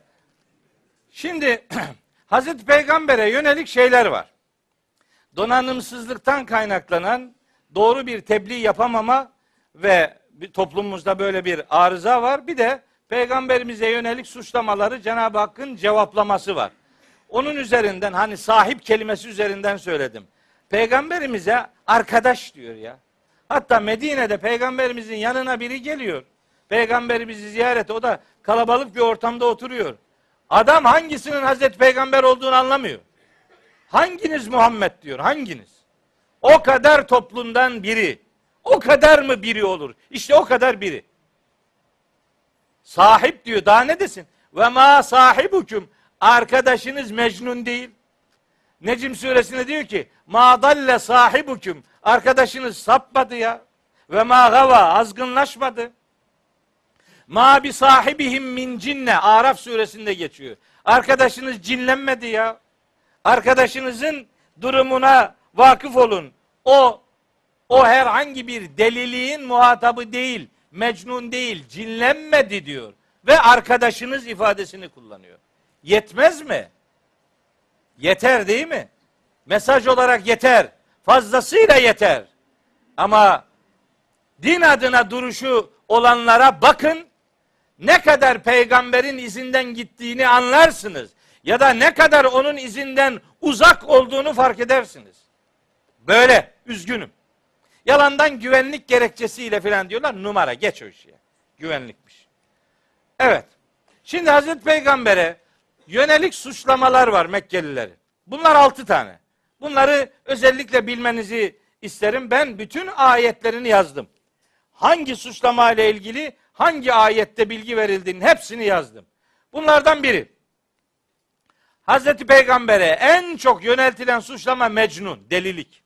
Şimdi Hazreti Peygamber'e yönelik şeyler var. Donanımsızlıktan kaynaklanan doğru bir tebliğ yapamama ve toplumumuzda böyle bir arıza var. Bir de Peygamberimize yönelik suçlamaları Cenab-ı Hakk'ın cevaplaması var. Onun üzerinden hani sahip kelimesi üzerinden söyledim. Peygamberimize arkadaş diyor ya. Hatta Medine'de Peygamberimizin yanına biri geliyor. Peygamberimizi ziyaret, o da kalabalık bir ortamda oturuyor. Adam hangisinin Hazreti Peygamber olduğunu anlamıyor. Hanginiz Muhammed diyor, hanginiz? O kadar toplumdan biri. O kadar mı biri olur? İşte o kadar biri. Sahip diyor, daha ne desin? Ve ma sahibukum, arkadaşınız mecnun değil. Necm suresinde diyor ki, ma dalle sahibukum, arkadaşınız sapmadı ya. Ve ma gava, azgınlaşmadı. Ma bi sahibihim min cinne, Araf suresinde geçiyor. Arkadaşınız cinlenmedi ya. Arkadaşınızın durumuna vakıf olun. O o herhangi bir deliliğin muhatabı değil, mecnun değil, cinlenmedi diyor. Ve arkadaşınız ifadesini kullanıyor. Yetmez mi? Yeter değil mi? Mesaj olarak yeter. Fazlasıyla yeter. Ama din adına duruşu olanlara bakın, ne kadar peygamberin izinden gittiğini anlarsınız. Ya da ne kadar onun izinden uzak olduğunu fark edersiniz. Böyle, üzgünüm. Yalandan güvenlik gerekçesiyle filan diyorlar. Numara, geç o işi. Güvenlikmiş. Evet. Şimdi Hazreti Peygamber'e yönelik suçlamalar var Mekkelileri. Bunlar altı tane. Bunları özellikle bilmenizi isterim. Ben bütün ayetlerini yazdım. Hangi suçlama ile ilgili hangi ayette bilgi verildiğinin hepsini yazdım. Bunlardan biri. Hazreti Peygamber'e en çok yöneltilen suçlama mecnun, delilik.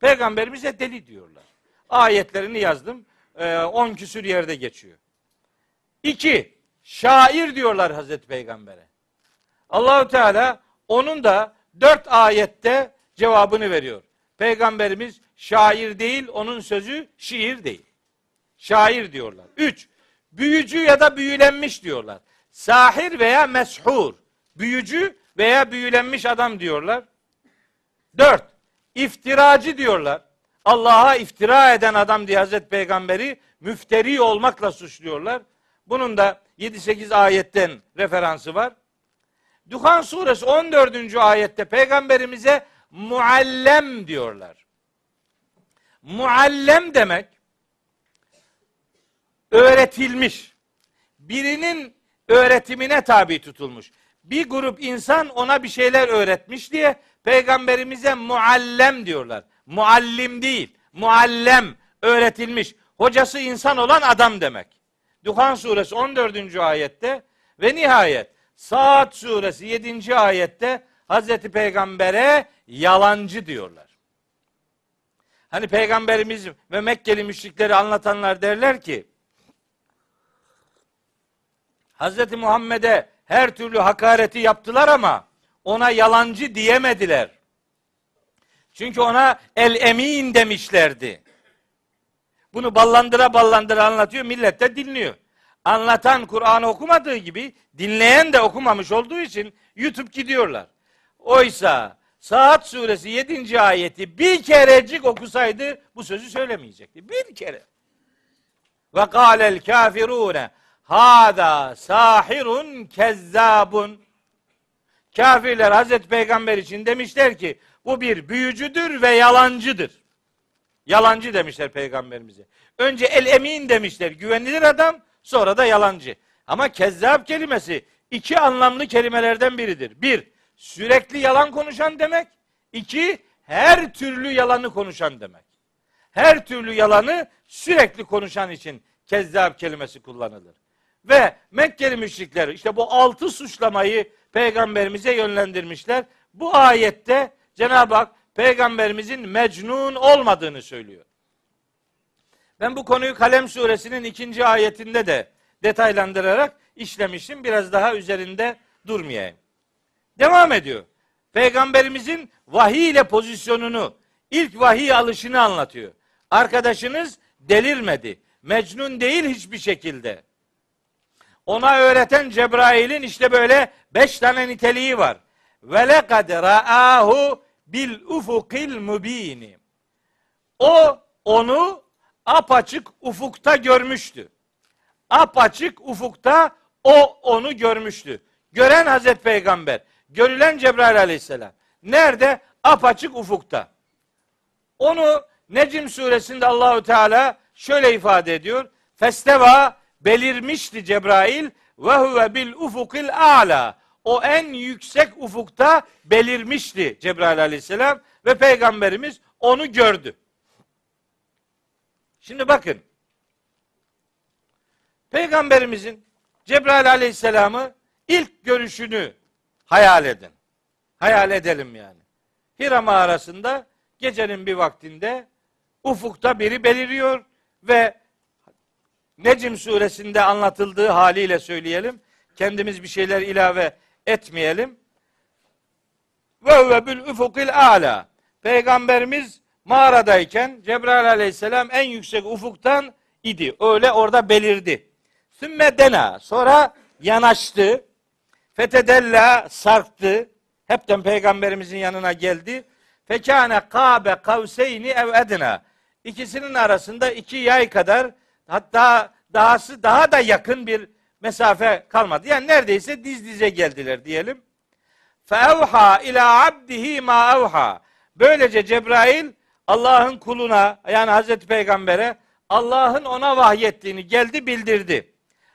Peygamberimize deli diyorlar. Ayetlerini yazdım. Ee, on küsür yerde geçiyor. İki, şair diyorlar Hazreti Peygamber'e. Allahu Teala onun da dört ayette cevabını veriyor. Peygamberimiz şair değil, onun sözü şiir değil. Şair diyorlar. Üç, büyücü ya da büyülenmiş diyorlar. Sahir veya meshur. Büyücü veya büyülenmiş adam diyorlar. Dört, iftiracı diyorlar. Allah'a iftira eden adam diye Hazreti Peygamber'i müfteri olmakla suçluyorlar. Bunun da yedi sekiz ayetten referansı var. Duhan suresi on dördüncü ayette Peygamberimize muallem diyorlar. Muallem demek öğretilmiş. Birinin öğretimine tabi tutulmuş. Bir grup insan ona bir şeyler öğretmiş diye Peygamberimize muallem diyorlar. Muallim değil, muallem, öğretilmiş. Hocası insan olan adam demek. Duhan suresi on dördüncü ayette ve nihayet Saat suresi yedinci ayette Hazreti Peygamber'e yalancı diyorlar. Hani Peygamberimiz ve Mekkeli müşrikleri anlatanlar derler ki, Hazreti Muhammed'e her türlü hakareti yaptılar ama ona yalancı diyemediler. Çünkü ona el emin demişlerdi. Bunu ballandıra ballandıra anlatıyor, millet de dinliyor. Anlatan Kur'an'ı okumadığı gibi dinleyen de okumamış olduğu için YouTube gidiyorlar. Oysa Saat suresi yedinci ayeti bir kerecik okusaydı bu sözü söylemeyecekti. Bir kere. Ve kâlel kâfirûne hâdâ sâhirun kezzâbun. Kafirler Hazreti Peygamber için demişler ki bu bir büyücüdür ve yalancıdır. Yalancı demişler Peygamberimize. Önce el emin demişler, güvenilir adam, sonra da yalancı. Ama kezzab kelimesi iki anlamlı kelimelerden biridir. Bir, sürekli yalan konuşan demek. İki, her türlü yalanı konuşan demek. Her türlü yalanı sürekli konuşan için kezzab kelimesi kullanılır. Ve Mekkeli müşrikler işte bu altı suçlamayı Peygamberimize yönlendirmişler. Bu ayette Cenab-ı Hak Peygamberimizin mecnun olmadığını söylüyor. Ben bu konuyu Kalem suresinin ikinci ayetinde de detaylandırarak işlemiştim. Biraz daha üzerinde durmayayım. Devam ediyor. Peygamberimizin vahiy ile pozisyonunu, ilk vahiy alışını anlatıyor. Arkadaşınız delirmedi. Mecnun değil hiçbir şekilde. Ona öğreten Cebrail'in işte böyle beş tane niteliği var. Ve lekad ra'ahu bil ufukil mubini. O onu apaçık ufukta görmüştü. Apaçık ufukta o onu görmüştü. Gören Hazreti Peygamber, görülen Cebrail Aleyhisselam. Nerede? Apaçık ufukta. Onu Necm suresinde Allahu Teala şöyle ifade ediyor. Festeva, belirmişti Cebrail ve huve bil ufukil a'la. O en yüksek ufukta belirmişti Cebrail Aleyhisselam ve Peygamberimiz onu gördü. Şimdi bakın. Peygamberimizin Cebrail Aleyhisselam'ı ilk görüşünü hayal edin. Hayal edelim yani. Hira mağarasında gecenin bir vaktinde ufukta biri beliriyor ve Necm suresinde anlatıldığı haliyle söyleyelim. Kendimiz bir şeyler ilave etmeyelim. Ve ve bil ufukil a'la. Peygamberimiz mağaradayken Cebrail Aleyhisselam en yüksek ufuktan idi. Öyle orada belirdi. Sümme dena. Sonra yanaştı. Fetedella, sarktı. Hepten Peygamberimizin yanına geldi. Fekâne kâbe kavseyni ev edna. İkisinin arasında iki yay kadar, hatta dahası daha da yakın bir mesafe kalmadı. Yani neredeyse diz dize geldiler diyelim. Fevha ila abdihi ma evha. Böylece Cebrail Allah'ın kuluna, yani Hazreti Peygamber'e Allah'ın ona vahyettiğini geldi bildirdi.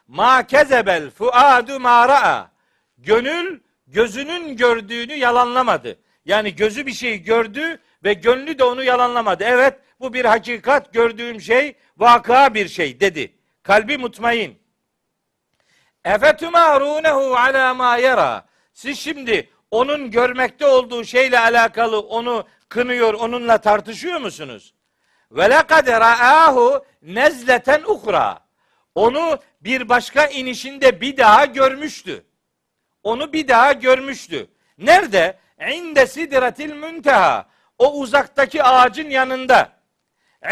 Ma kezebel fuadu ma ra'a. Gönül gözünün gördüğünü yalanlamadı. Yani gözü bir şeyi gördü ve gönlü de onu yalanlamadı. Evet, bu bir hakikat, gördüğüm şey vaka bir şey dedi. Kalbi mutmain. Efetumârûnehu alâ mâ yerâ. Siz şimdi onun görmekte olduğu şeyle alakalı onu kınıyor, onunla tartışıyor musunuz? Ve lekad ra'ahu nezleten ukhra. Onu bir başka inişinde bir daha görmüştü. Onu bir daha görmüştü. Nerede? İnde sidratil münteha. O uzaktaki ağacın yanında.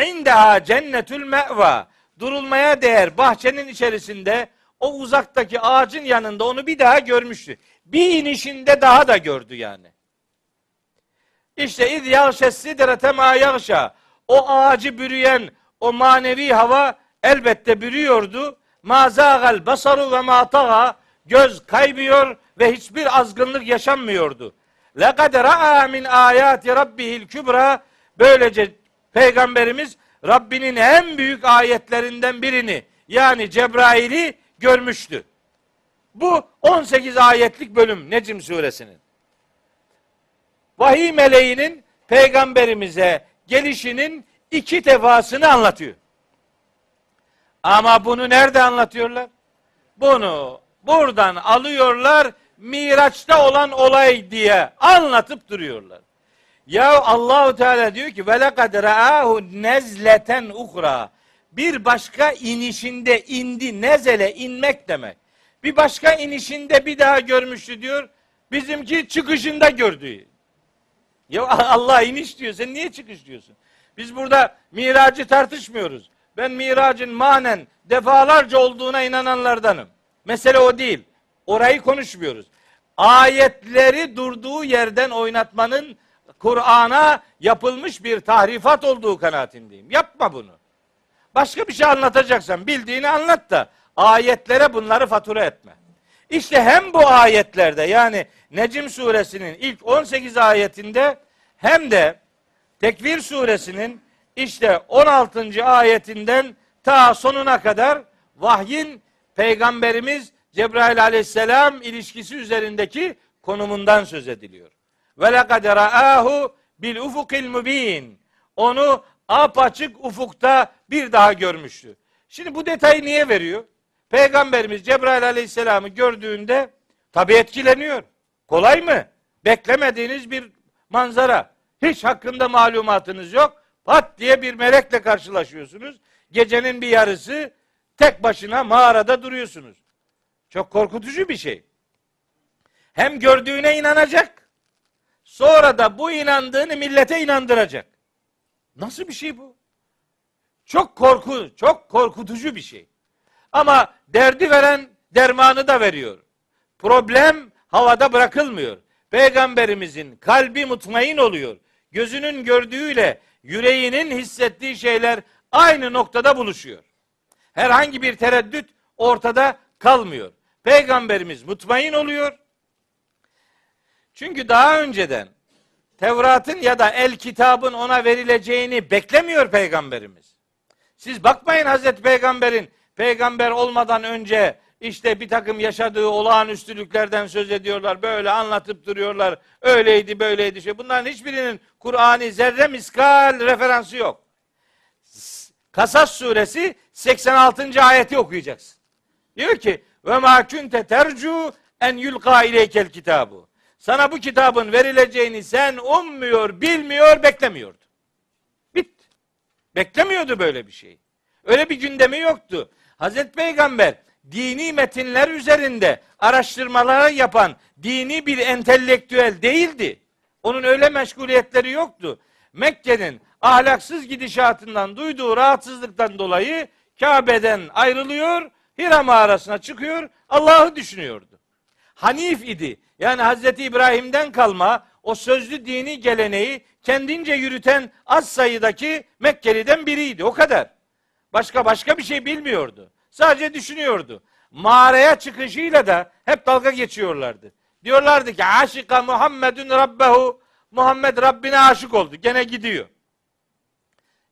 İndeha cennetül me'va. Durulmaya değer bahçenin içerisinde, o uzaktaki ağacın yanında onu bir daha görmüştü. Bir inişinde daha da gördü yani. İşte iz yağşes sidrate ma yağşa. O ağacı bürüyen o manevi hava elbette bürüyordu. Ma zâgal basaru ve ma tağa. Göz kaybıyor ve hiçbir azgınlık yaşanmıyordu. Lekad ra'a min ayati rabbihil kübra. Böylece Peygamberimiz Rabbinin en büyük ayetlerinden birini, yani Cebrail'i görmüştü. Bu on sekiz ayetlik bölüm Necm suresinin. Vahiy meleğinin Peygamberimize gelişinin iki defasını anlatıyor. Ama bunu nerede anlatıyorlar? Bunu buradan alıyorlar, Miraç'ta olan olay diye anlatıp duruyorlar. Ya Allahu Teala diyor ki: "Ve lekad ra'ahu nezleten ukhra." Bir başka inişinde indi, nezele inmek demek. Bir başka inişinde bir daha görmüştü diyor. Bizimki çıkışında gördü. Ya Allah iniş diyor, sen niye çıkış diyorsun? Biz burada miracı tartışmıyoruz. Ben miracın manen defalarca olduğuna inananlardanım. Mesele o değil. Orayı konuşmuyoruz. Ayetleri durduğu yerden oynatmanın Kur'an'a yapılmış bir tahrifat olduğu kanaatindeyim. Yapma bunu. Başka bir şey anlatacaksan bildiğini anlat da ayetlere bunları fatura etme. İşte hem bu ayetlerde, yani Necm suresinin ilk on sekiz ayetinde, hem de Tekvir suresinin işte on altıncı ayetinden ta sonuna kadar vahyin Peygamberimiz Cebrail Aleyhisselam ilişkisi üzerindeki konumundan söz ediliyor. Ve lekad ra'ahu bil ufukil mubin. Onu apaçık ufukta bir daha görmüştü. Şimdi bu detayı niye veriyor? Peygamberimiz Cebrail Aleyhisselam'ı gördüğünde tabii etkileniyor. Kolay mı? Beklemediğiniz bir manzara. Hiç hakkında malumatınız yok. Pat diye bir melekle karşılaşıyorsunuz. Gecenin bir yarısı tek başına mağarada duruyorsunuz. Çok korkutucu bir şey. Hem gördüğüne inanacak, sonra da bu inandığını millete inandıracak. Nasıl bir şey bu? Çok korku, çok korkutucu bir şey. Ama derdi veren dermanı da veriyor. Problem havada bırakılmıyor. Peygamberimizin kalbi mutmain oluyor. Gözünün gördüğüyle yüreğinin hissettiği şeyler aynı noktada buluşuyor. Herhangi bir tereddüt ortada kalmıyor. Peygamberimiz mutmain oluyor. Çünkü daha önceden Tevrat'ın ya da El Kitab'ın ona verileceğini beklemiyor Peygamberimiz. Siz bakmayın Hazreti Peygamber'in peygamber olmadan önce işte bir takım yaşadığı olağanüstülüklerden söz ediyorlar. Böyle anlatıp duruyorlar. Öyleydi böyleydi şey. Bunların hiçbirinin Kur'an'ı zerre miskal referansı yok. Kasas suresi seksen altıncı ayeti okuyacaksın. Diyor ki ve ma kunte tercu en yulqa ileykel kitabu. Sana bu kitabın verileceğini sen ummuyor, bilmiyor, beklemiyordu. Bitti. Beklemiyordu böyle bir şey. Öyle bir gündemi yoktu. Hazreti Peygamber dini metinler üzerinde araştırmalar yapan dini bir entelektüel değildi. Onun öyle meşguliyetleri yoktu. Mekke'nin ahlaksız gidişatından duyduğu rahatsızlıktan dolayı Kabe'den ayrılıyor, Hira mağarasına çıkıyor, Allah'ı düşünüyordu. Hanif idi. Yani Hazreti İbrahim'den kalma o sözlü dini geleneği kendince yürüten az sayıdaki Mekkeli'den biriydi. O kadar. Başka başka bir şey bilmiyordu. Sadece düşünüyordu. Mağaraya çıkışıyla da hep dalga geçiyorlardı. Diyorlardı ki aşika Muhammedun Rabbehu, Muhammed Rabbine aşık oldu. Gene gidiyor.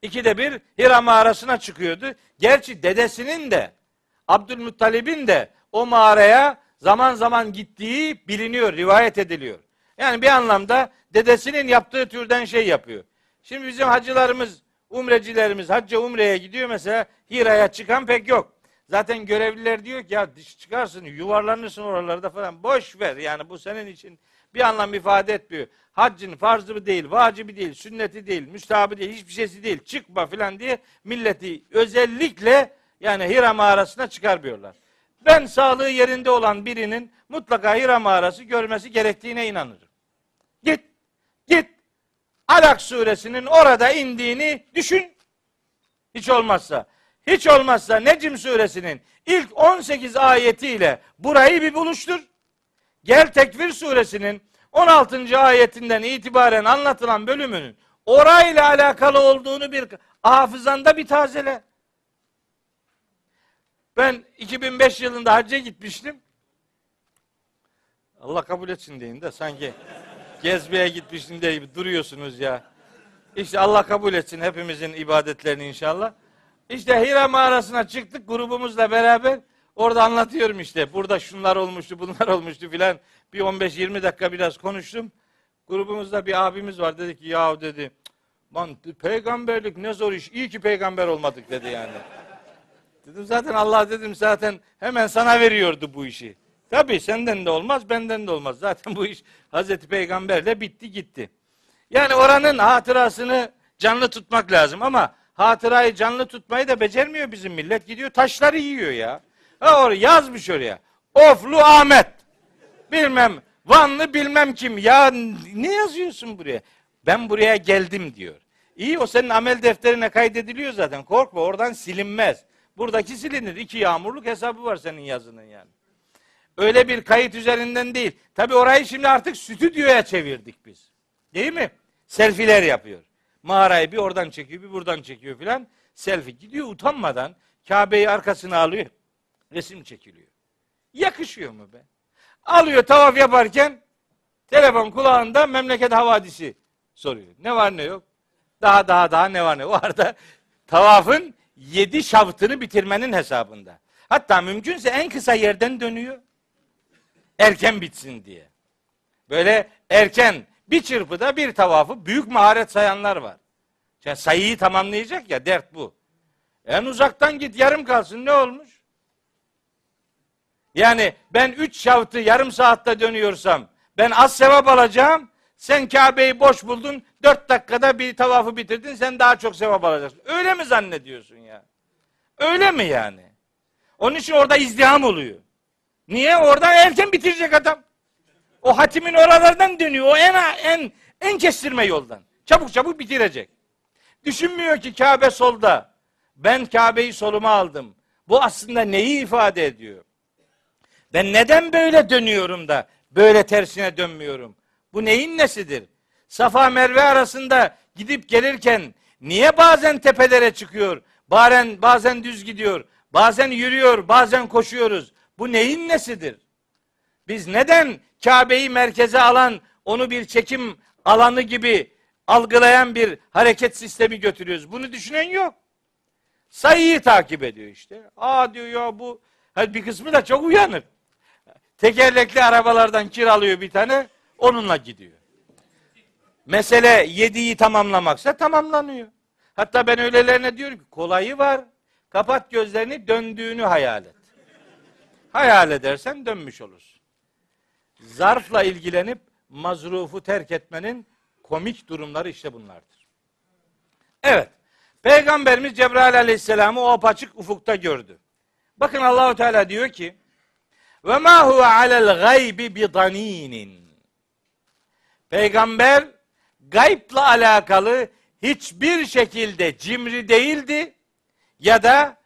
İkide bir Hira mağarasına çıkıyordu. Gerçi dedesinin de Abdülmuttalib'in de o mağaraya zaman zaman gittiği biliniyor, rivayet ediliyor. Yani bir anlamda dedesinin yaptığı türden şey yapıyor. Şimdi bizim hacılarımız, umrecilerimiz hacca umreye gidiyor mesela, Hira'ya çıkan pek yok. Zaten görevliler diyor ki ya çıkarsın, yuvarlanırsın oralarda falan. Boş ver yani bu senin için bir anlam ifade etmiyor. Haccın farzı değil, vacibi değil, sünneti değil, müstahabı değil, hiçbir şeysi değil. Çıkma falan diye milleti özellikle yani Hira mağarasına çıkarmıyorlar. Ben sağlığı yerinde olan birinin mutlaka Hira mağarası görmesi gerektiğine inanırım. Git, git. Alak suresinin orada indiğini düşün. Hiç olmazsa, hiç olmazsa Necm suresinin ilk on sekiz ayetiyle burayı bir buluştur. Gel Tekvir suresinin on altıncı ayetinden itibaren anlatılan bölümünün orayla alakalı olduğunu bir hafızanda bir tazele. Ben iki bin beş yılında hacca gitmiştim. Allah kabul etsin deyin de sanki gezmeye gitmiştim diye gibi duruyorsunuz ya. İşte Allah kabul etsin hepimizin ibadetlerini inşallah. İşte Hira mağarasına çıktık grubumuzla beraber. Orada anlatıyorum işte. Burada şunlar olmuştu, bunlar olmuştu filan. Bir on beş yirmi dakika biraz konuştum. Grubumuzda bir abimiz var. Dedi ki yahu dedi. Man, peygamberlik ne zor iş. İyi ki peygamber olmadık dedi yani. Dedim zaten Allah dedim zaten hemen sana veriyordu bu işi. Tabii senden de olmaz, benden de olmaz. Zaten bu iş Hazreti Peygamber'le bitti gitti. Yani oranın hatırasını canlı tutmak lazım ama hatırayı canlı tutmayı da becermiyor bizim millet. Gidiyor taşları yiyor ya. Ha or yazmış oraya. Oflu Ahmet. Bilmem Vanlı bilmem kim. Ya ne yazıyorsun buraya? Ben buraya geldim diyor. İyi o senin amel defterine kaydediliyor zaten. Korkma oradan silinmez. Buradaki silinir. İki yağmurluk hesabı var senin yazının yani. Öyle bir kayıt üzerinden değil. Tabi orayı şimdi artık stüdyoya çevirdik biz. Değil mi? Selfiler yapıyor. Mağarayı bir oradan çekiyor, bir buradan çekiyor filan. Selfie gidiyor utanmadan. Kabe'yi arkasına alıyor. Resim çekiliyor. Yakışıyor mu be? Alıyor tavaf yaparken telefon kulağında memleket havadisi soruyor. Ne var ne yok? Daha daha daha ne var ne yok? O arada tavafın yedi şaftını bitirmenin hesabında. Hatta mümkünse en kısa yerden dönüyor. Erken bitsin diye. Böyle erken bir çırpıda bir tavafı büyük maharet sayanlar var. Yani sayıyı tamamlayacak ya dert bu. En uzaktan git yarım kalsın ne olmuş? Yani ben üç şaftı yarım saatte dönüyorsam ben az sevap alacağım. Sen Kabe'yi boş buldun, dört dakikada bir tavafı bitirdin, sen daha çok sevap alacaksın. Öyle mi zannediyorsun ya? Öyle mi yani? Onun için orada izdiham oluyor. Niye? Orada erken bitirecek adam. O hatimin oralardan dönüyor, o en en en kestirme yoldan. Çabuk çabuk bitirecek. Düşünmüyor ki Kabe solda, Ben Kabe'yi soluma aldım. Bu aslında neyi ifade ediyor? Ben neden böyle dönüyorum da böyle tersine dönmüyorum? Bu neyin nesidir? Safa Merve arasında gidip gelirken niye bazen tepelere çıkıyor, bazen, bazen düz gidiyor, bazen yürüyor, bazen koşuyoruz? Bu neyin nesidir? Biz neden Kabe'yi merkeze alan, onu bir çekim alanı gibi algılayan bir hareket sistemi götürüyoruz? Bunu düşünen yok. Sayıyı takip ediyor işte. Aa diyor ya bu, hadi bir kısmı da çok uyanık. Tekerlekli arabalardan kiralıyor bir tane, onunla gidiyor. Mesele yediyi tamamlamaksa tamamlanıyor. Hatta ben öylelerine diyorum ki kolayı var. Kapat gözlerini, döndüğünü hayal et. Hayal edersen dönmüş olursun. Zarfla ilgilenip mazrufu terk etmenin komik durumları işte bunlardır. Evet. Peygamberimiz Cebrail Aleyhisselam'ı o apaçık ufukta gördü. Bakın Allahu Teala diyor ki: "Ve ma huve alel gaybi bi daninin." Peygamber gaybla alakalı hiçbir şekilde cimri değildi ya da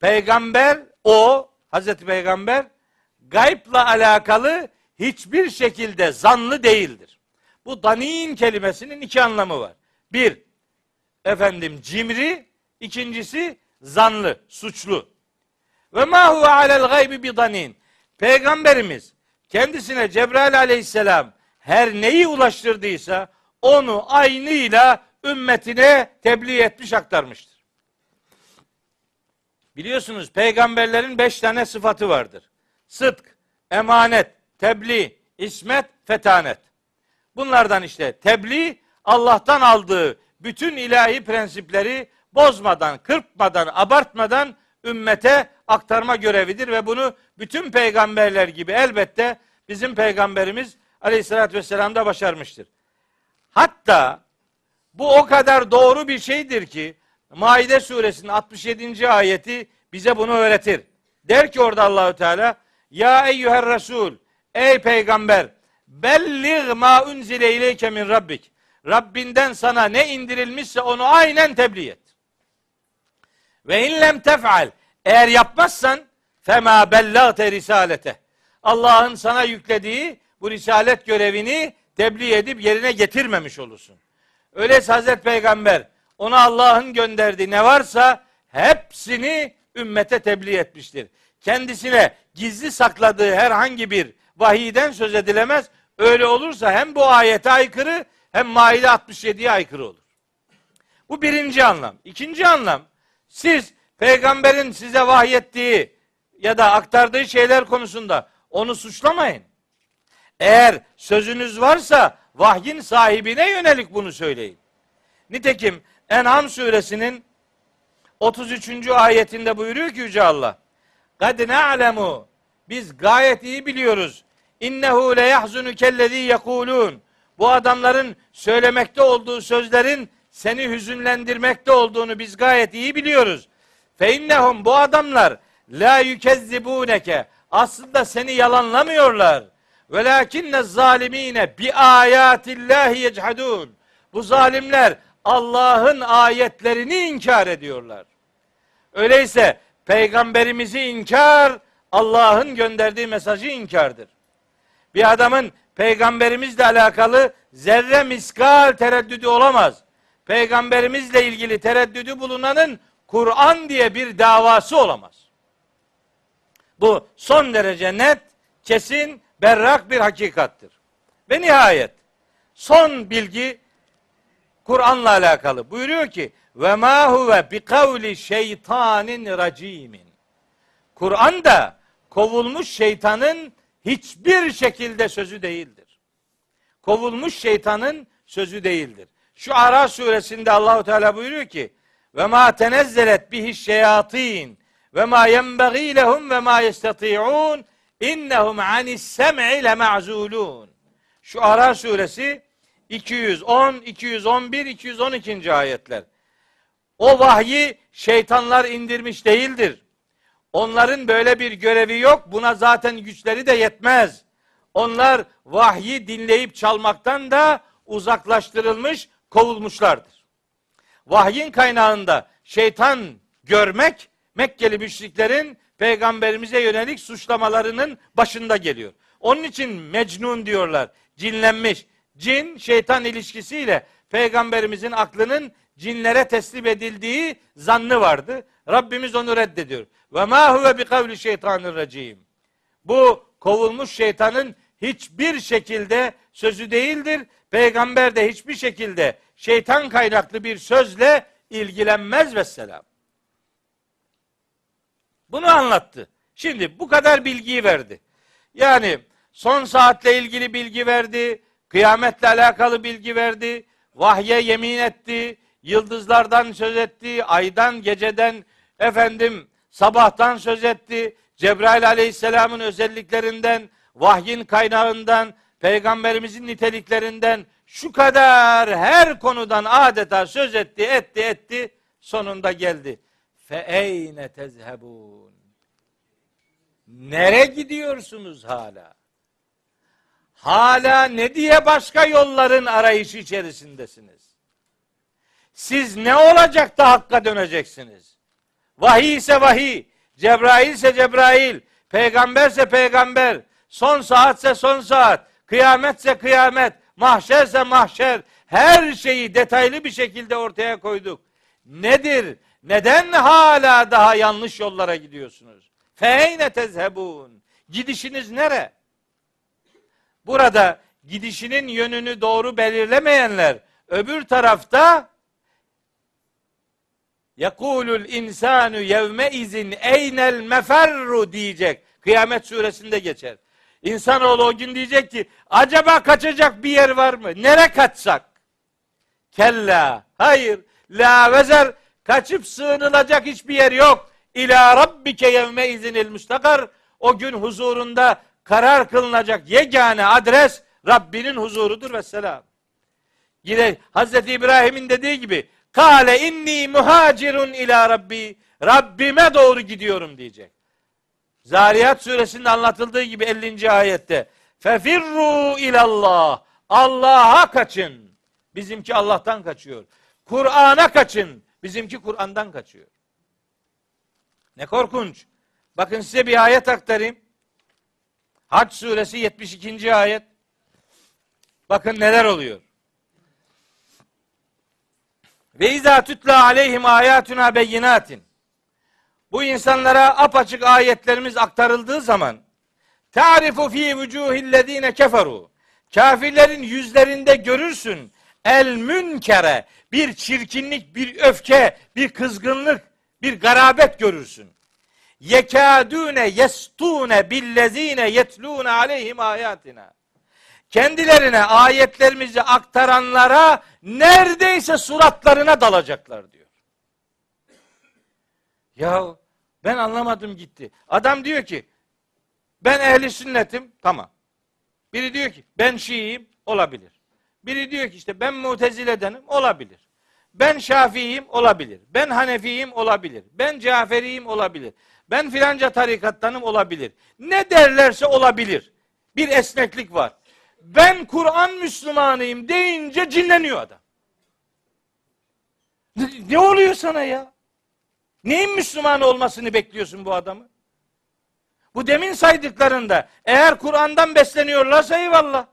peygamber o Hazreti Peygamber gaybla alakalı hiçbir şekilde zanlı değildir. Bu danin kelimesinin iki anlamı var. Bir, efendim cimri, ikincisi zanlı, suçlu. Ve ma huve alel gaybi bi danin. Peygamberimiz kendisine Cebrail Aleyhisselam her neyi ulaştırdıysa onu aynıyla ümmetine tebliğ etmiş, aktarmıştır. Biliyorsunuz peygamberlerin beş tane sıfatı vardır. Sıdk, emanet, tebliğ, ismet, fetanet. Bunlardan işte tebliğ, Allah'tan aldığı bütün ilahi prensipleri bozmadan, kırpmadan, abartmadan ümmete aktarma görevidir ve bunu bütün peygamberler gibi elbette bizim peygamberimiz Aleyhisselatü Vesselam da başarmıştır. Hatta bu o kadar doğru bir şeydir ki Maide suresinin altmış yedinci ayeti bize bunu öğretir. Der ki orada Allahu Teala: "Ya eyyüher Resul, ey peygamber, belligh ma unzile ileyke min rabbik." Rabbinden sana ne indirilmişse onu aynen tebliğ et. Ve in lem tef'al, eğer yapmazsan fema bellagte risalete. Allah'ın sana yüklediği bu risalet görevini tebliğ edip yerine getirmemiş olursun. Öyleyse Hazreti Peygamber ona Allah'ın gönderdiği ne varsa hepsini ümmete tebliğ etmiştir. Kendisine gizli sakladığı herhangi bir vahiyden söz edilemez. Öyle olursa hem bu ayete aykırı hem Maide altmış yediye aykırı olur. Bu birinci anlam. İkinci anlam, siz peygamberin size vahyettiği ya da aktardığı şeyler konusunda onu suçlamayın. Eğer sözünüz varsa vahyin sahibine yönelik bunu söyleyin. Nitekim En'am suresinin otuz üçüncü ayetinde buyuruyor ki Yüce Allah: "Kad ne'alemu, biz gayet iyi biliyoruz. İnnehu le yahzunu kellezî yekulûn." Bu adamların söylemekte olduğu sözlerin seni hüzünlendirmekte olduğunu biz gayet iyi biliyoruz. Fe innehum, bu adamlar la yükezzibûneke, aslında seni yalanlamıyorlar. Velakinne zalimine bi ayatillahi yechadun. Bu zalimler Allah'ın ayetlerini inkar ediyorlar. Öyleyse peygamberimizi inkar Allah'ın gönderdiği mesajı inkardır. Bir adamın peygamberimizle alakalı zerre miskal tereddüdü olamaz. Peygamberimizle ilgili tereddüdü bulunanın Kur'an diye bir davası olamaz. Bu son derece net, kesin, berrak bir hakikattir. Ve nihayet son bilgi Kur'an'la alakalı. Buyuruyor ki: "Ve ma huve bi kavli şeytanin racimin." Kur'an'da kovulmuş şeytanın hiçbir şekilde sözü değildir. Kovulmuş şeytanın sözü değildir. Şuara suresinde Allahu Teala buyuruyor ki: "Ve ma tenezzelet bihi şeyatin ve ma yenbagî lehum ve ma yestati'ûn innehum anis sem'i lema'zûlûn." Şuara suresi iki yüz on, iki yüz on bir, iki yüz on iki. ayetler. O vahyi şeytanlar indirmiş değildir. Onların böyle bir görevi yok. Buna zaten güçleri de yetmez. Onlar vahyi dinleyip çalmaktan da uzaklaştırılmış, kovulmuşlardır. Vahyin kaynağında şeytan görmek Mekkeli müşriklerin peygamberimize yönelik suçlamalarının başında geliyor. Onun için mecnun diyorlar, cinlenmiş. Cin, şeytan ilişkisiyle peygamberimizin aklının cinlere teslim edildiği zannı vardı. Rabbimiz onu reddediyor. Ve ma huve bi kavli şeytanir racim. Bu kovulmuş şeytanın hiçbir şekilde sözü değildir. Peygamber de hiçbir şekilde şeytan kaynaklı bir sözle ilgilenmez vesselam. Bunu anlattı. Şimdi bu kadar bilgiyi verdi. Yani son saatle ilgili bilgi verdi, kıyametle alakalı bilgi verdi, vahye yemin etti, yıldızlardan söz etti, aydan, geceden, efendim sabahtan söz etti, Cebrail aleyhisselamın özelliklerinden, vahyin kaynağından, peygamberimizin niteliklerinden, şu kadar her konudan adeta söz etti, etti, etti, sonunda geldi. فَاَيْنَ تَذْهَبُونَ. Nereye gidiyorsunuz hala? Hala ne diye başka yolların arayışı içerisindesiniz? Siz ne olacak da Hakk'a döneceksiniz? Vahiy ise vahiy, Cebrail ise Cebrail, peygamberse peygamber, son saatse son saat, kıyametse kıyamet, mahşerse mahşer, her şeyi detaylı bir şekilde ortaya koyduk. Nedir? Neden hala daha yanlış yollara gidiyorsunuz? Feyne tezhebun. Gidişiniz nere? Burada gidişinin yönünü doğru belirlemeyenler öbür tarafta yekulul insanu yevme izin eynel meferru diyecek. Kıyamet suresinde geçer. İnsanoğlu o gün diyecek ki acaba kaçacak bir yer var mı? Nere kaçsak? Kella. Hayır. La vezer. Kaçıp sığınılacak hiçbir yer yok. İlâ rabbike yevme izinil müstakar. O gün huzurunda karar kılınacak yegane adres Rabbinin huzurudur vesselam. Yine Hazreti İbrahim'in dediği gibi kâle inni muhacirun ilâ rabbi. Rabbime doğru gidiyorum diyecek. Zariyat suresinde anlatıldığı gibi ellinci ayette fefirru ilallah. Allah'a kaçın. Bizimki Allah'tan kaçıyor. Kur'an'a kaçın. Bizimki Kur'an'dan kaçıyor. Ne korkunç. Bakın size bir ayet aktarayım. Hac suresi yetmiş ikinci ayet. Bakın neler oluyor. Ve izâ tutla aleyhim âyâtunâ beyinâtin. Bu insanlara apaçık ayetlerimiz aktarıldığı zaman ta'rifu fî vücûhillezîne keferû. Kafirlerin yüzlerinde görürsün el münkere, bir çirkinlik, bir öfke, bir kızgınlık, bir garabet görürsün. Yekâdûne yestûne billezîne yetlûne aleyhim âyâtina. Kendilerine ayetlerimizi aktaranlara neredeyse suratlarına dalacaklar diyor. Ya ben anlamadım gitti. Adam diyor ki ben ehli sünnetim, tamam. Biri diyor ki ben Şii'yim, olabilir. Biri diyor ki işte ben Mutezile'denim, olabilir. Ben Şafii'yim, olabilir. Ben Hanefi'yim, olabilir. Ben Caferi'yim, olabilir. Ben filanca tarikattanım, olabilir. Ne derlerse olabilir. Bir esneklik var. Ben Kur'an Müslümanıyım deyince cinleniyor adam. Ne, ne oluyor sana ya? Neyin Müslüman olmasını bekliyorsun bu adamı? Bu demin saydıklarında eğer Kur'an'dan besleniyorlarsa eyvallah.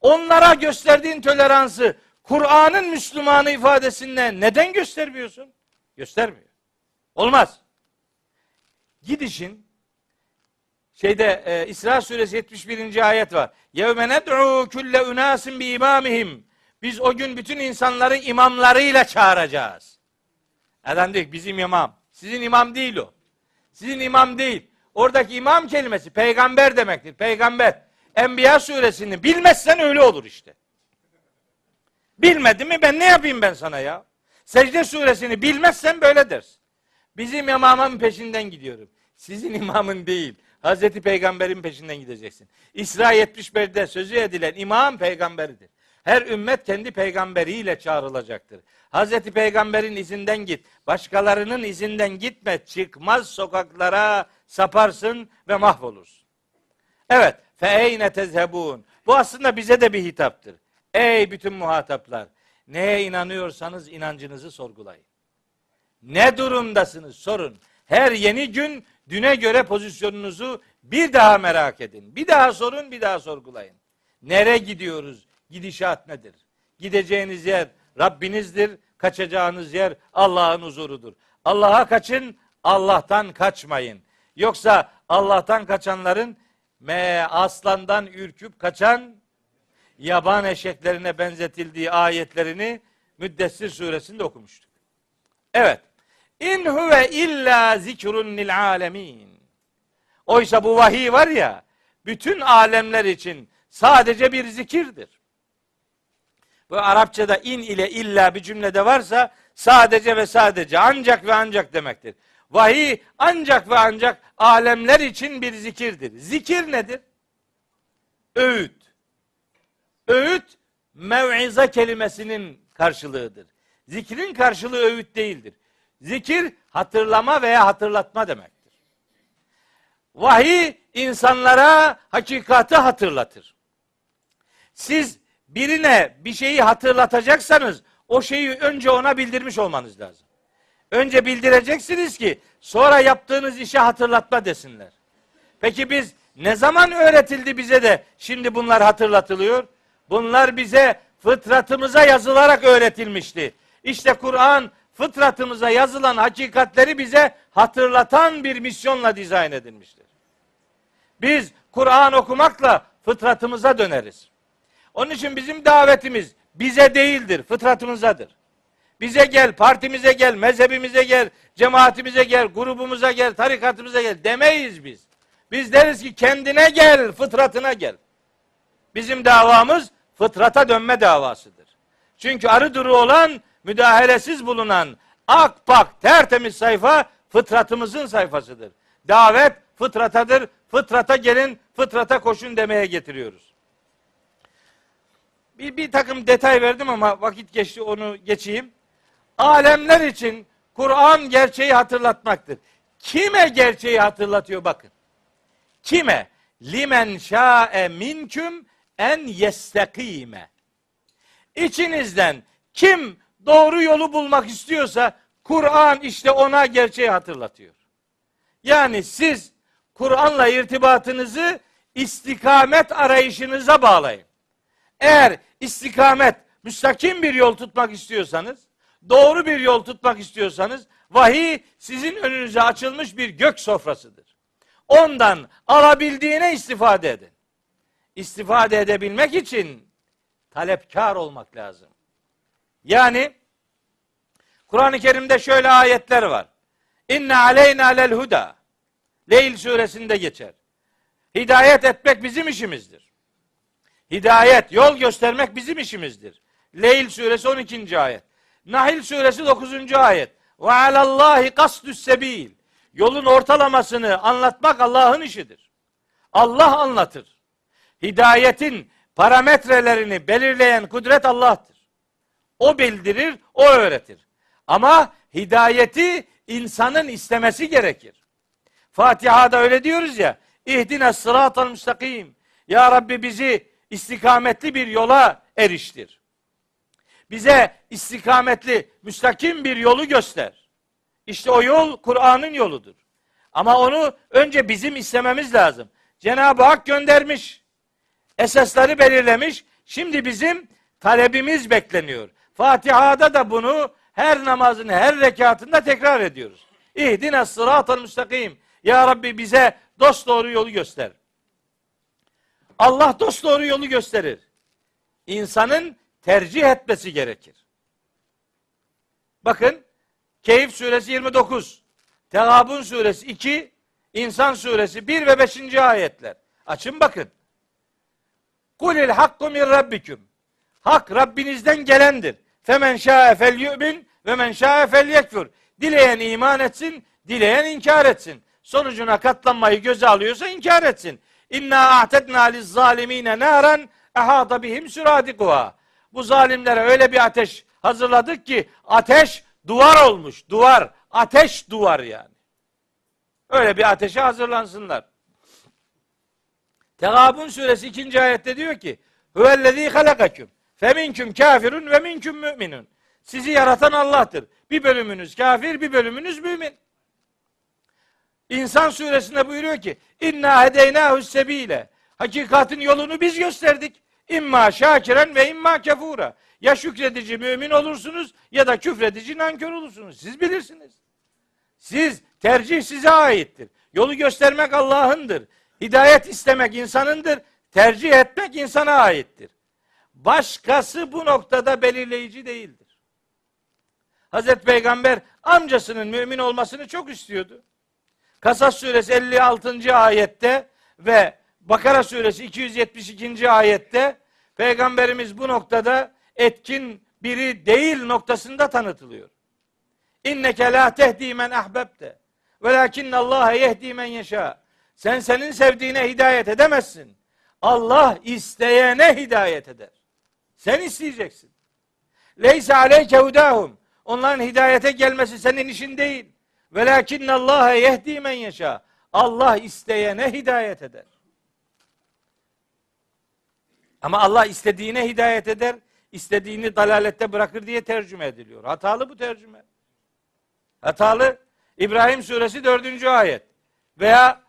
Onlara gösterdiğin toleransı Kur'an'ın Müslümanı ifadesinden neden göstermiyorsun? Göstermiyor. Olmaz. Gidişin şeyde e, İsra suresi yetmiş birinci ayet var. Yevme ned'u kulle unasin bi imamihim. Biz o gün bütün insanları imamlarıyla çağıracağız. Adam diyor ki bizim imam. Sizin imam değil o. Sizin imam değil. Oradaki imam kelimesi peygamber demektir. Peygamber. Enbiya suresini bilmezsen öyle olur işte. Bilmedi mi ben ne yapayım ben sana ya? Secde suresini bilmezsen böyle dersin. Bizim imamın peşinden gidiyorum. Sizin imamın değil. Hazreti Peygamber'in peşinden gideceksin. İsra yetmiş birde sözü edilen imam peygamberidir. Her ümmet kendi peygamberiyle çağrılacaktır. Hazreti Peygamber'in izinden git. Başkalarının izinden gitme. Çıkmaz sokaklara saparsın ve mahvolursun. Evet. Feyne tezhebun. Bu aslında bize de bir hitaptır. Ey bütün muhataplar, neye inanıyorsanız inancınızı sorgulayın. Ne durumdasınız sorun. Her yeni gün düne göre pozisyonunuzu bir daha merak edin. Bir daha sorun, bir daha sorgulayın. Nereye gidiyoruz? Gidişat nedir? Gideceğiniz yer Rabbinizdir. Kaçacağınız yer Allah'ın huzurudur. Allah'a kaçın, Allah'tan kaçmayın. Yoksa Allah'tan kaçanların me aslandan ürküp kaçan yaban eşeklerine benzetildiği ayetlerini Müddessir suresinde okumuştuk. Evet. İn huve illa zikrun lil alemin. Oysa bu vahiy var ya, bütün alemler için sadece bir zikirdir. Bu Arapçada in ile illa bir cümlede varsa sadece ve sadece, ancak ve ancak demektir. Vahiy ancak ve ancak alemler için bir zikirdir. Zikir nedir? Öğüt. Öğüt, mev'iza kelimesinin karşılığıdır. Zikrin karşılığı öğüt değildir. Zikir, hatırlama veya hatırlatma demektir. Vahiy, insanlara hakikati hatırlatır. Siz birine bir şeyi hatırlatacaksanız, o şeyi önce ona bildirmiş olmanız lazım. Önce bildireceksiniz ki, sonra yaptığınız işe hatırlatma desinler. Peki biz ne zaman öğretildi bize de şimdi bunlar hatırlatılıyor? Bunlar bize fıtratımıza yazılarak öğretilmişti. İşte Kur'an fıtratımıza yazılan hakikatleri bize hatırlatan bir misyonla dizayn edilmiştir. Biz Kur'an okumakla fıtratımıza döneriz. Onun için bizim davetimiz bize değildir, fıtratımızadır. Bize gel, partimize gel, mezhebimize gel, cemaatimize gel, grubumuza gel, tarikatımıza gel demeyiz biz. Biz deriz ki kendine gel, fıtratına gel. Bizim davamız fıtrata dönme davasıdır. Çünkü arı duru olan, müdahalesiz bulunan akpak tertemiz sayfa fıtratımızın sayfasıdır. Davet fıtratadır. Fıtrata gelin, fıtrata koşun demeye getiriyoruz. Bir, bir takım detay verdim ama vakit geçti, onu geçeyim. Alemler için Kur'an gerçeği hatırlatmaktır. Kime gerçeği hatırlatıyor bakın. Kime? Limen şa'e minküm en yestekime. İçinizden kim doğru yolu bulmak istiyorsa Kur'an işte ona gerçeği hatırlatıyor. Yani siz Kur'an'la irtibatınızı istikamet arayışınıza bağlayın. Eğer istikamet, müstakim bir yol tutmak istiyorsanız, doğru bir yol tutmak istiyorsanız vahiy sizin önünüze açılmış bir gök sofrasıdır. Ondan alabildiğine istifade edin. İstifade edebilmek için talepkar olmak lazım. Yani Kur'an-ı Kerim'de şöyle ayetler var. İnne aleyna lel huda. Leyl suresinde geçer. Hidayet etmek bizim işimizdir. Hidayet, yol göstermek bizim işimizdir. Leyl suresi on ikinci ayet. Nahl suresi dokuzuncu ayet. Ve alallahi kasdü's sebil. Yolun ortalamasını anlatmak Allah'ın işidir. Allah anlatır. Hidayetin parametrelerini belirleyen kudret Allah'tır. O bildirir, o öğretir. Ama hidayeti insanın istemesi gerekir. Fatiha'da öyle diyoruz ya. İhdine sıratal müstakim. Ya Rabbi bizi istikametli bir yola eriştir. Bize istikametli, müstakim bir yolu göster. İşte o yol Kur'an'ın yoludur. Ama onu önce bizim istememiz lazım. Cenab-ı Hak göndermiş. Esasları belirlemiş. Şimdi bizim talebimiz bekleniyor. Fatiha'da da bunu her namazın, her rekatında tekrar ediyoruz. İhdine sıratal müstakim. Ya Rabbi bize dosdoğru yolu göster. Allah dosdoğru yolu gösterir. İnsanın tercih etmesi gerekir. Bakın, Keyif suresi yirmi dokuz, Teğabun suresi iki, İnsan suresi bir ve beşinci ayetler. Açın bakın. Kulil hakku min rabbiküm. Hak Rabbinizden gelendir. Femen şâe fel yu'min ve men şâe fel yekfur. Dileyen iman etsin, dileyen inkar etsin. Sonucuna katlanmayı göze alıyorsa inkar etsin. İnna a'tedna liz zalimine nâran ehâta bihim süradikuha. Bu zalimlere öyle bir ateş hazırladık ki ateş duvar olmuş. Duvar, ateş duvar yani. Öyle bir ateşe hazırlansınlar. Tekabun suresi ikinci ayette diyor ki: "Huvellezî halakaküm. Feminküm kafirun ve minküm müminun." Sizi yaratan Allah'tır. Bir bölümünüz kafir, bir bölümünüz mümin. İnsan suresinde buyuruyor ki: İnna hedeynahu sebile. Hakikatin yolunu biz gösterdik. İmma şakiren ve imma kefura. Ya şükredici mümin olursunuz ya da küfredici nankör olursunuz. Siz bilirsiniz. Siz, tercih size aittir. Yolu göstermek Allah'ındır. Hidayet istemek insanındır. Tercih etmek insana aittir. Başkası bu noktada belirleyici değildir. Hazreti Peygamber amcasının mümin olmasını çok istiyordu. Kasas suresi elli altıncı ayette ve Bakara suresi iki yüz yetmiş ikinci ayette Peygamberimiz bu noktada etkin biri değil noktasında tanıtılıyor. İnneke la tehdi men ahbebte velakinne Allaha yehdi men yeşâ. Sen senin sevdiğine hidayet edemezsin. Allah isteyene hidayet eder. Sen isteyeceksin. Leysa aleyke hudahum. Onların hidayete gelmesi senin işin değil. Velakinne Allaha yehdi men yeşâ. Allah isteyene hidayet eder. Ama Allah istediğine hidayet eder, istediğini dalalette bırakır diye tercüme ediliyor. Hatalı bu tercüme. Hatalı. İbrahim suresi dördüncü ayet veya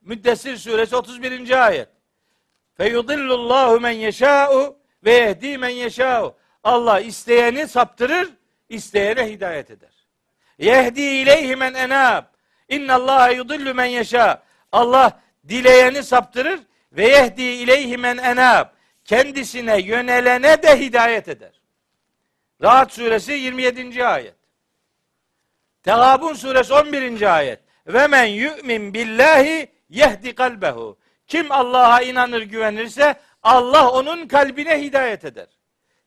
Müddessir suresi otuz birinci ayet. Feyudillullahu men yeşâ'u ve yehdi men yeşâ'u. Allah isteyeni saptırır, isteyene hidayet eder. Yehdi ileyhi men enâb. İnnallâhe yudillu men yeşâ. Allah dileyeni saptırır ve yehdi ileyhi men enâb. Kendisine yönelene de hidayet eder. Rahat suresi yirmi yedinci ayet. Teğabun suresi on birinci ayet. Ve men yu'min billahi yehdi kalbehu. Kim Allah'a inanır, güvenirse Allah onun kalbine hidayet eder.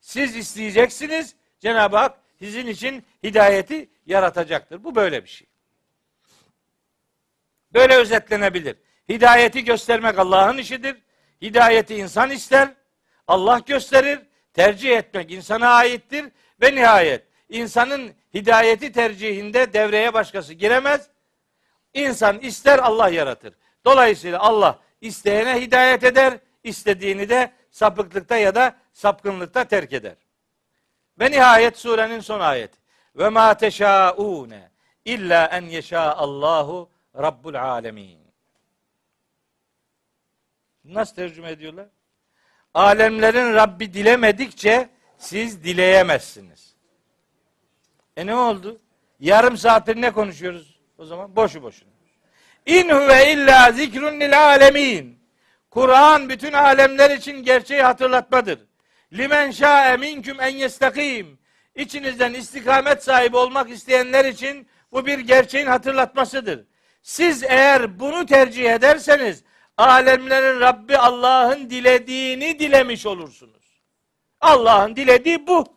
Siz isteyeceksiniz. Cenab-ı Hak sizin için hidayeti yaratacaktır. Bu böyle bir şey. Böyle özetlenebilir. Hidayeti göstermek Allah'ın işidir. Hidayeti insan ister. Allah gösterir. Tercih etmek insana aittir. Ve nihayet insanın hidayeti tercihinde devreye başkası giremez. İnsan ister, Allah yaratır. Dolayısıyla Allah isteyene hidayet eder, istediğini de sapıklıkta ya da sapkınlıkta terk eder. Ve nihayet surenin son ayeti. Ve ma teşaune illa en yeşâ Allahu rabbul âlemin. Nasıl tercüme ediyorlar? Alemlerin Rabbi dilemedikçe siz dileyemezsiniz. E ne oldu? Yarım saattir ne konuşuyoruz o zaman? Boşu boşuna. İn huve illa zikrun lil alemin. Kur'an bütün alemler için gerçeği hatırlatmadır. Limen şa'e minküm en yestakim. İçinizden istikamet sahibi olmak isteyenler için bu bir gerçeğin hatırlatmasıdır. Siz eğer bunu tercih ederseniz alemlerin Rabbi Allah'ın dilediğini dilemiş olursunuz. Allah'ın dilediği bu.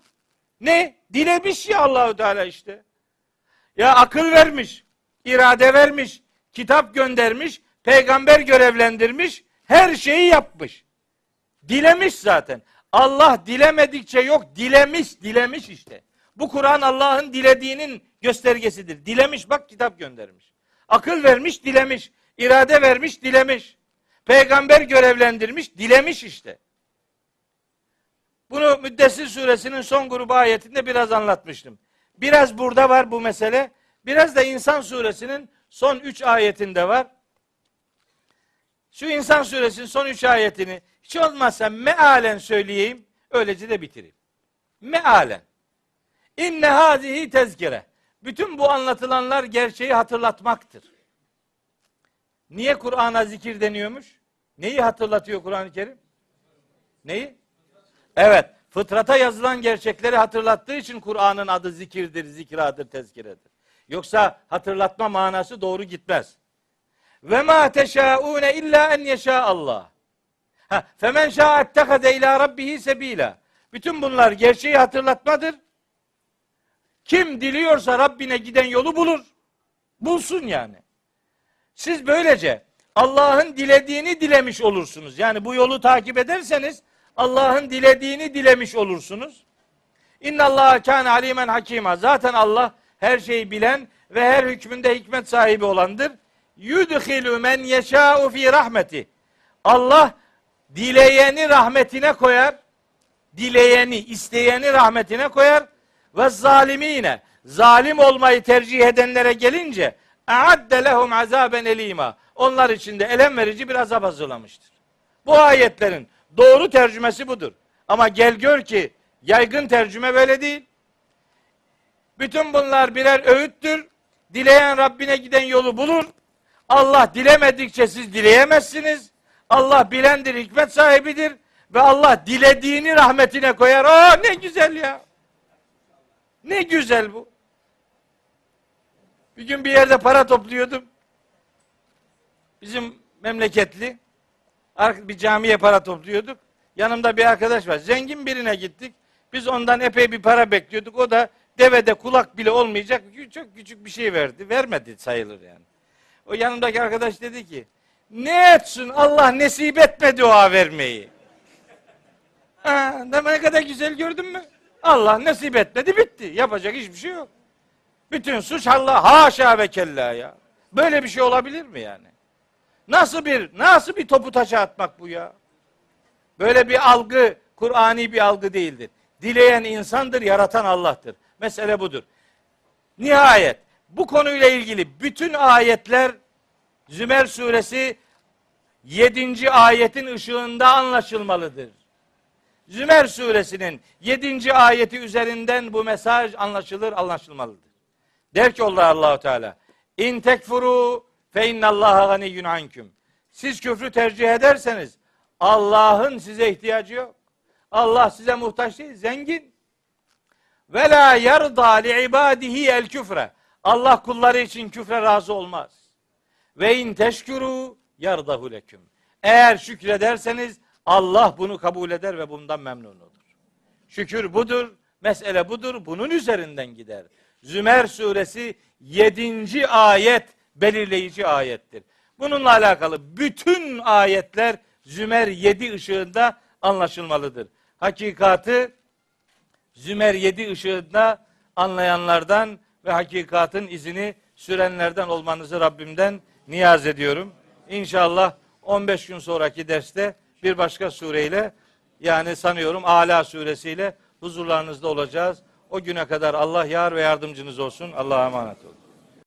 Ne? Dilemiş ya Allahu Teala işte. Ya akıl vermiş, irade vermiş, kitap göndermiş, peygamber görevlendirmiş, her şeyi yapmış. Dilemiş zaten. Allah dilemedikçe yok, dilemiş, dilemiş işte. Bu Kur'an Allah'ın dilediğinin göstergesidir. Dilemiş, bak kitap göndermiş. Akıl vermiş, dilemiş. İrade vermiş, dilemiş. Peygamber görevlendirmiş, dilemiş işte. Bunu Müddessir suresinin son grubu ayetinde biraz anlatmıştım. Biraz burada var bu mesele. Biraz da İnsan suresinin son üç ayetinde var. Şu İnsan suresinin son üç ayetini hiç olmazsa mealen söyleyeyim. Öylece de bitireyim. Mealen. İnne hâzihi tezkire. Bütün bu anlatılanlar gerçeği hatırlatmaktır. Niye Kur'an'a zikir deniyormuş? Neyi hatırlatıyor Kur'an-ı Kerim? Neyi? Evet. Fıtrata yazılan gerçekleri hatırlattığı için Kur'an'ın adı zikirdir, zikradır, tezkiredir. Yoksa hatırlatma manası doğru gitmez. Ve ma teşaune illa en yeşâ Allah. Ha, femen şâ ettehaze ilâ rabbihi sebîlâ. Bütün bunlar gerçeği hatırlatmadır. Kim diliyorsa Rabbine giden yolu bulur. Bulsun yani. Siz böylece Allah'ın dilediğini dilemiş olursunuz. Yani bu yolu takip ederseniz Allah'ın dilediğini dilemiş olursunuz. İnnallâhe kâne alîmen hakîmâ. Zaten Allah her şeyi bilen ve her hükmünde hikmet sahibi olandır. Yudhilu men yeşâ'u fî rahmeti. Allah dileyeni rahmetine koyar. Dileyeni, isteyeni rahmetine koyar. ve zalimine, zalim olmayı tercih edenlere gelince e'adde lehum azaben elima, onlar için de elem verici bir azap hazırlamıştır. Bu ayetlerin doğru tercümesi budur. Ama gel gör ki yaygın tercüme böyle değil. Bütün bunlar birer öğüttür. Dileyen Rabbine giden yolu bulur. Allah dilemedikçe siz dileyemezsiniz. Allah bilendir, hikmet sahibidir. Ve Allah dilediğini rahmetine koyar. Aa ne güzel ya. Ne güzel bu. Bir gün bir yerde para topluyordum. Bizim memleketli. Bir camiye para topluyorduk. Yanımda bir arkadaş var. Zengin birine gittik. Biz ondan epey bir para bekliyorduk. O da devede kulak bile olmayacak çok küçük bir şey verdi. Vermedi sayılır yani. O yanımdaki arkadaş dedi ki, ne etsin Allah nesip etmedi o vermeyi. Ha, ne kadar güzel gördün mü? Allah nasip etmedi bitti. Yapacak hiçbir şey yok. Bütün suç Allah, haşa ve kella ya. Böyle bir şey olabilir mi yani? Nasıl bir nasıl bir topu taşa atmak bu ya? Böyle bir algı, Kur'ani bir algı değildir. Dileyen insandır, yaratan Allah'tır. Mesele budur. Nihayet bu konuyla ilgili bütün ayetler Zümer suresi yedinci ayetin ışığında anlaşılmalıdır. Zümer suresinin yedinci ayeti üzerinden bu mesaj anlaşılır, anlaşılmalıdır. Der ki Allah-u Teala, İn tekfuru fe innallaha ganiyyun anküm. Siz küfrü tercih ederseniz Allah'ın size ihtiyacı yok. Allah size muhtaç değil, zengin. Ve la yarda li ibadihi el küfre. Allah kulları için küfre razı olmaz. Ve in teşkuru yardahu leküm. Eğer şükrederseniz Allah bunu kabul eder ve bundan memnun olur. Şükür budur, mesele budur, bunun üzerinden gider. Zümer suresi yedinci ayet belirleyici ayettir. Bununla alakalı bütün ayetler Zümer yedi ışığında anlaşılmalıdır. Hakikatı Zümer yedi ışığında anlayanlardan ve hakikatın izini sürenlerden olmanızı Rabbimden niyaz ediyorum. İnşallah on beş gün sonraki derste bir başka sureyle, yani sanıyorum Ala suresiyle huzurlarınızda olacağız. O güne kadar Allah yar ve yardımcınız olsun. Allah'a emanet olun.